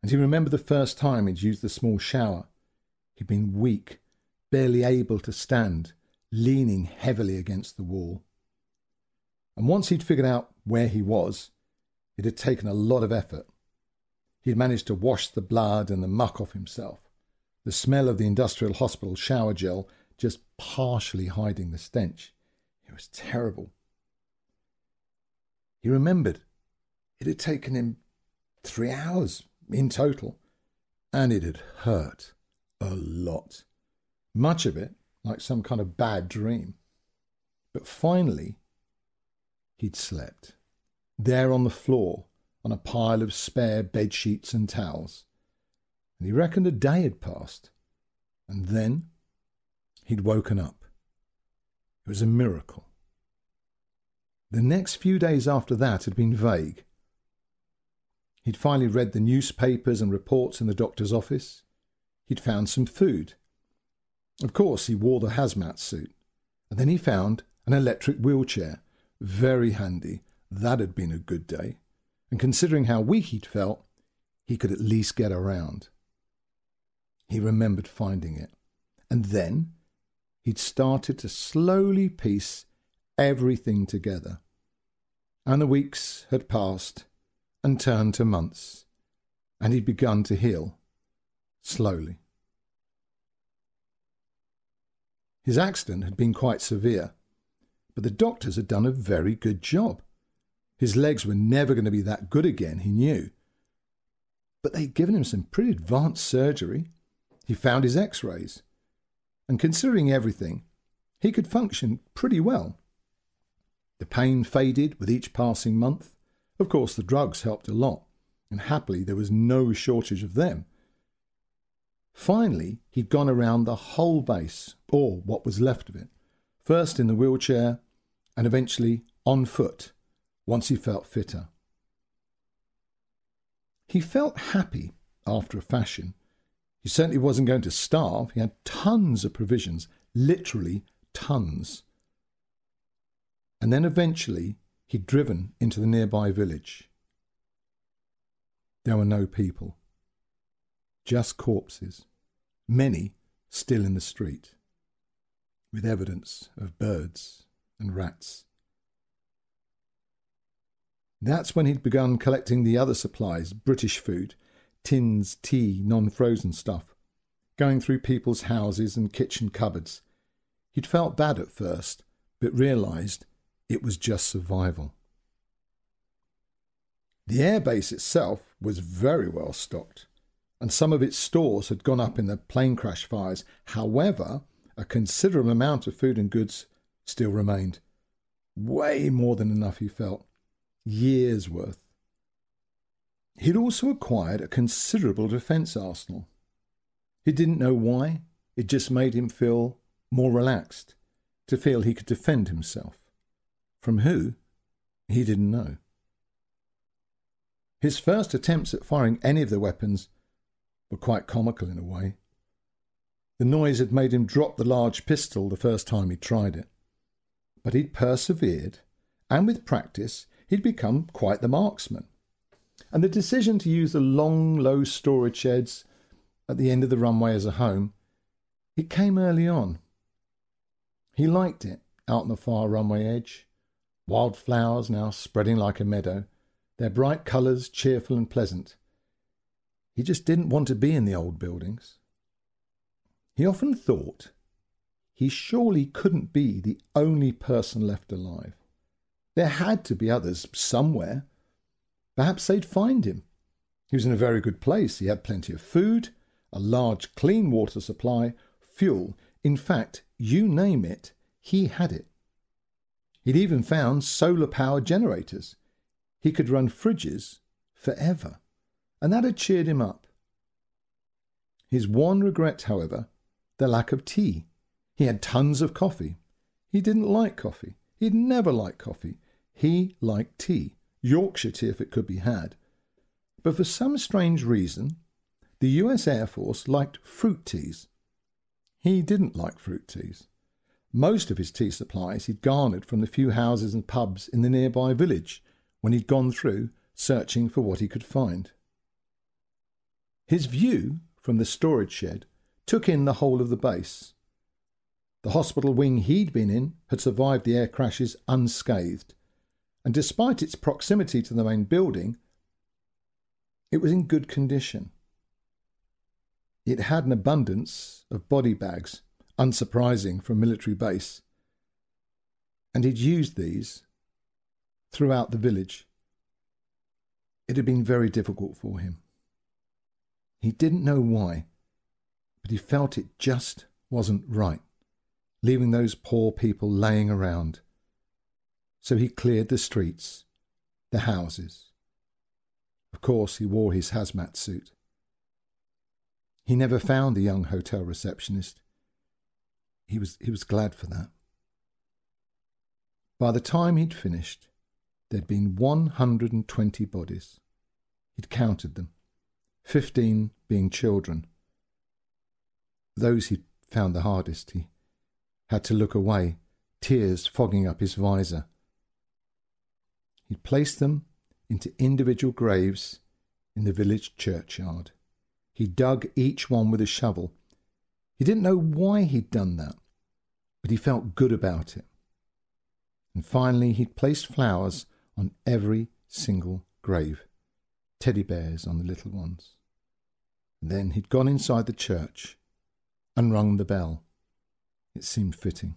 and he remembered the first time he'd used the small shower. He'd been weak, barely able to stand, leaning heavily against the wall. And once he'd figured out where he was, it had taken a lot of effort. He'd managed to wash the blood and the muck off himself, the smell of the industrial hospital shower gel just partially hiding the stench. It was terrible. He remembered it had taken him three hours in total, and it had hurt a lot. Much of it like some kind of bad dream. But finally, he'd slept. There on the floor, on a pile of spare bedsheets and towels. And he reckoned a day had passed. And then he'd woken up. It was a miracle. The next few days after that had been vague. He'd finally read the newspapers and reports in the doctor's office. He'd found some food. Of course, he wore the hazmat suit. And then he found an electric wheelchair. Very handy. That had been a good day. And considering how weak he'd felt, he could at least get around. He remembered finding it. And then he'd started to slowly piece everything together. And the weeks had passed and turned to months, and he'd begun to heal, slowly. His accident had been quite severe, but the doctors had done a very good job. His legs were never going to be that good again, he knew. But they'd given him some pretty advanced surgery. He found his x-rays, and considering everything, he could function pretty well. The pain faded with each passing month. Of course, the drugs helped a lot, and happily there was no shortage of them. Finally, he'd gone around the whole base, or what was left of it, first in the wheelchair and eventually on foot, once he felt fitter. He felt happy after a fashion. He certainly wasn't going to starve. He had tons of provisions, literally tons. And then eventually he'd driven into the nearby village. There were no people, just corpses, many still in the street, with evidence of birds and rats. That's when he'd begun collecting the other supplies, British food, tins, tea, non-frozen stuff, going through people's houses and kitchen cupboards. He'd felt bad at first, but realised it was just survival. The airbase itself was very well stocked, and some of its stores had gone up in the plane crash fires. However, a considerable amount of food and goods still remained. Way more than enough, he felt. Years' worth. He'd also acquired a considerable defence arsenal. He didn't know why. It just made him feel more relaxed, to feel he could defend himself. From who? He didn't know. His first attempts at firing any of the weapons were quite comical in a way. The noise had made him drop the large pistol the first time he tried it. But he'd persevered, and with practice, he'd become quite the marksman. And the decision to use the long, low storage sheds at the end of the runway as a home, it came early on. He liked it, out on the far runway edge. Wildflowers now spreading like a meadow, their bright colours cheerful and pleasant. He just didn't want to be in the old buildings. He often thought he surely couldn't be the only person left alive. There had to be others somewhere. Perhaps they'd find him, He was in a very good place. He had plenty of food, a large clean water supply, fuel. In fact, you name it, he had it. He'd even found solar power generators. He could run fridges forever, and that had cheered him up. His one regret, however, the lack of tea. He had tons of coffee. He didn't like coffee. He'd never liked coffee. He liked tea, Yorkshire tea if it could be had. But for some strange reason, the U S Air Force liked fruit teas. He didn't like fruit teas. Most of his tea supplies he'd garnered from the few houses and pubs in the nearby village when he'd gone through searching for what he could find. His view from the storage shed took in the whole of the base. The hospital wing he'd been in had survived the air crashes unscathed, and despite its proximity to the main building, it was in good condition. It had an abundance of body bags, unsurprising for a military base, and he'd used these throughout the village. It had been very difficult for him. He didn't know why, but he felt it just wasn't right, leaving those poor people laying around. So he cleared the streets, the houses. Of course, he wore his hazmat suit. He never found the young hotel receptionist. He was, he was glad for that. By the time he'd finished, there'd been one hundred twenty bodies. He'd counted them, fifteen being children. Those he'd found the hardest. He had to look away, tears fogging up his visor. He'd placed them into individual graves in the village churchyard. He dug each one with a shovel. He didn't know why he'd done that, but he felt good about it. And finally, he'd placed flowers on every single grave, teddy bears on the little ones. And then he'd gone inside the church and rung the bell. It seemed fitting.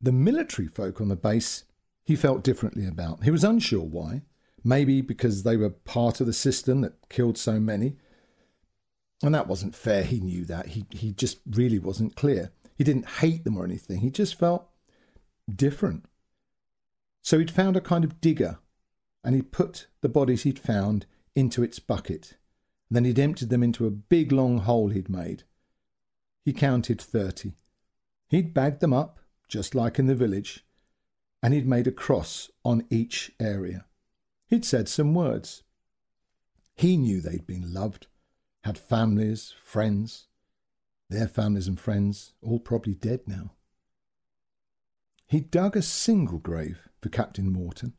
The military folk on the base he felt differently about. He was unsure why. Maybe because they were part of the system that killed so many. And that wasn't fair. He knew that. He, he just really wasn't clear. He didn't hate them or anything. He just felt different. So he'd found a kind of digger and he put the bodies he'd found into its bucket. And then he'd emptied them into a big long hole he'd made. He counted thirty. He'd bagged them up, just like in the village, and he'd made a cross on each area. He'd said some words. He knew they'd been loved, had families, friends, their families and friends, all probably dead now. He'd dug a single grave for Captain Morton,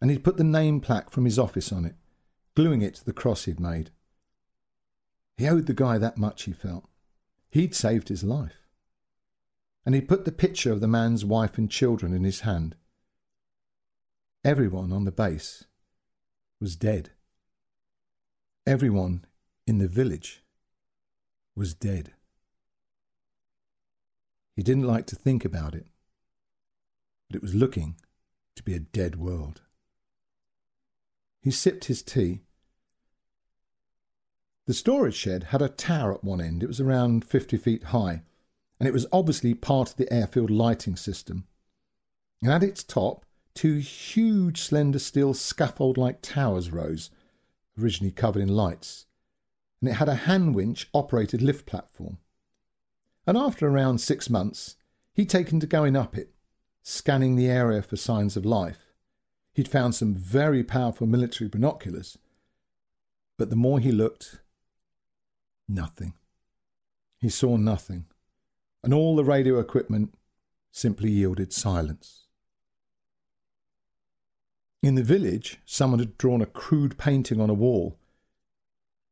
and he'd put the name plaque from his office on it, gluing it to the cross he'd made. He owed the guy that much, he felt. He'd saved his life. And he put the picture of the man's wife and children in his hand. Everyone on the base was dead. Everyone in the village was dead. He didn't like to think about it, but it was looking to be a dead world. He sipped his tea. The storage shed had a tower at one end. It was around fifty feet high, and it was obviously part of the airfield lighting system. And at its top, two huge slender steel scaffold-like towers rose, originally covered in lights, and it had a hand-winch-operated lift platform. And after around six months, he'd taken to going up it, scanning the area for signs of life. He'd found some very powerful military binoculars, but the more he looked, nothing. He saw nothing. And all the radio equipment simply yielded silence. In the village, someone had drawn a crude painting on a wall.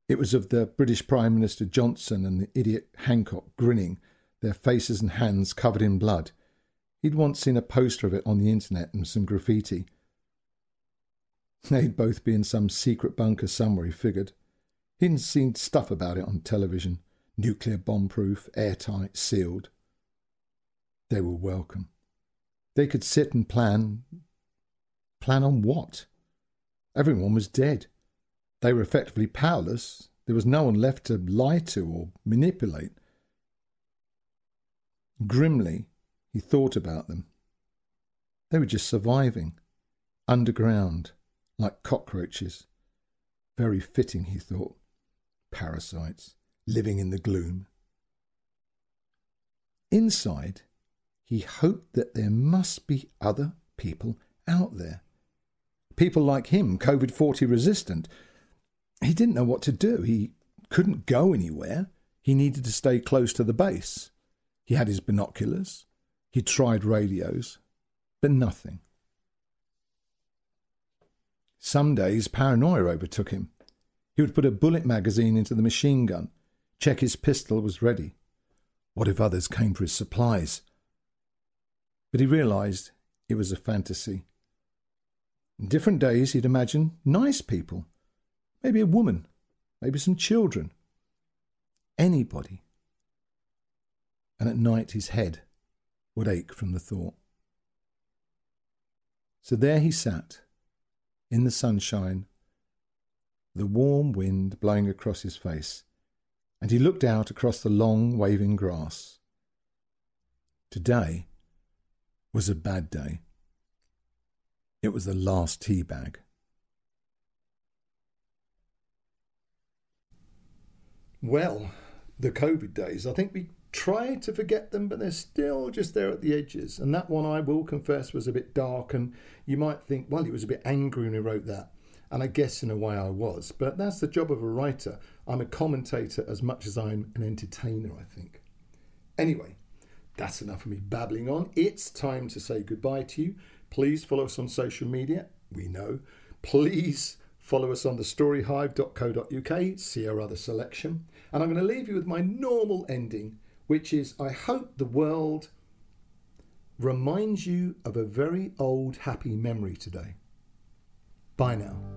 It was of the British Prime Minister Johnson and the idiot Hancock grinning, their faces and hands covered in blood. He'd once seen a poster of it on the internet and some graffiti. They'd both be in some secret bunker somewhere, he figured. He'd seen stuff about it on television. Nuclear bomb-proof, airtight, sealed. They were welcome. They could sit and plan. Plan on what? Everyone was dead. They were effectively powerless. There was no one left to lie to or manipulate. Grimly, he thought about them. They were just surviving, underground, like cockroaches. Very fitting, he thought. Parasites, living in the gloom. Inside, he hoped that there must be other people out there. People like him, COVID forty resistant. He didn't know what to do. He couldn't go anywhere. He needed to stay close to the base. He had his binoculars. He tried radios, but nothing. Some days, paranoia overtook him. He would put a bullet magazine into the machine gun, check his pistol was ready. What if others came for his supplies? But he realised it was a fantasy. In different days, he'd imagined nice people. Maybe a woman, maybe some children, anybody. And at night his head would ache from the thought. So there he sat, in the sunshine, the warm wind blowing across his face, and he looked out across the long waving grass. Today was a bad day. It was the last tea bag. Well, the COVID days, I think we try to forget them, but they're still just there at the edges. And that one, I will confess, was a bit dark. And you might think, well, he was a bit angry when he wrote that. And I guess in a way I was. But that's the job of a writer. I'm a commentator as much as I'm an entertainer, I think. Anyway, that's enough of me babbling on. It's time to say goodbye to you. Please follow us on social media. We know. Please follow us on the story hive dot co dot uk, see our other selection. And I'm going to leave you with my normal ending, which is, I hope the world reminds you of a very old happy memory today. Bye now.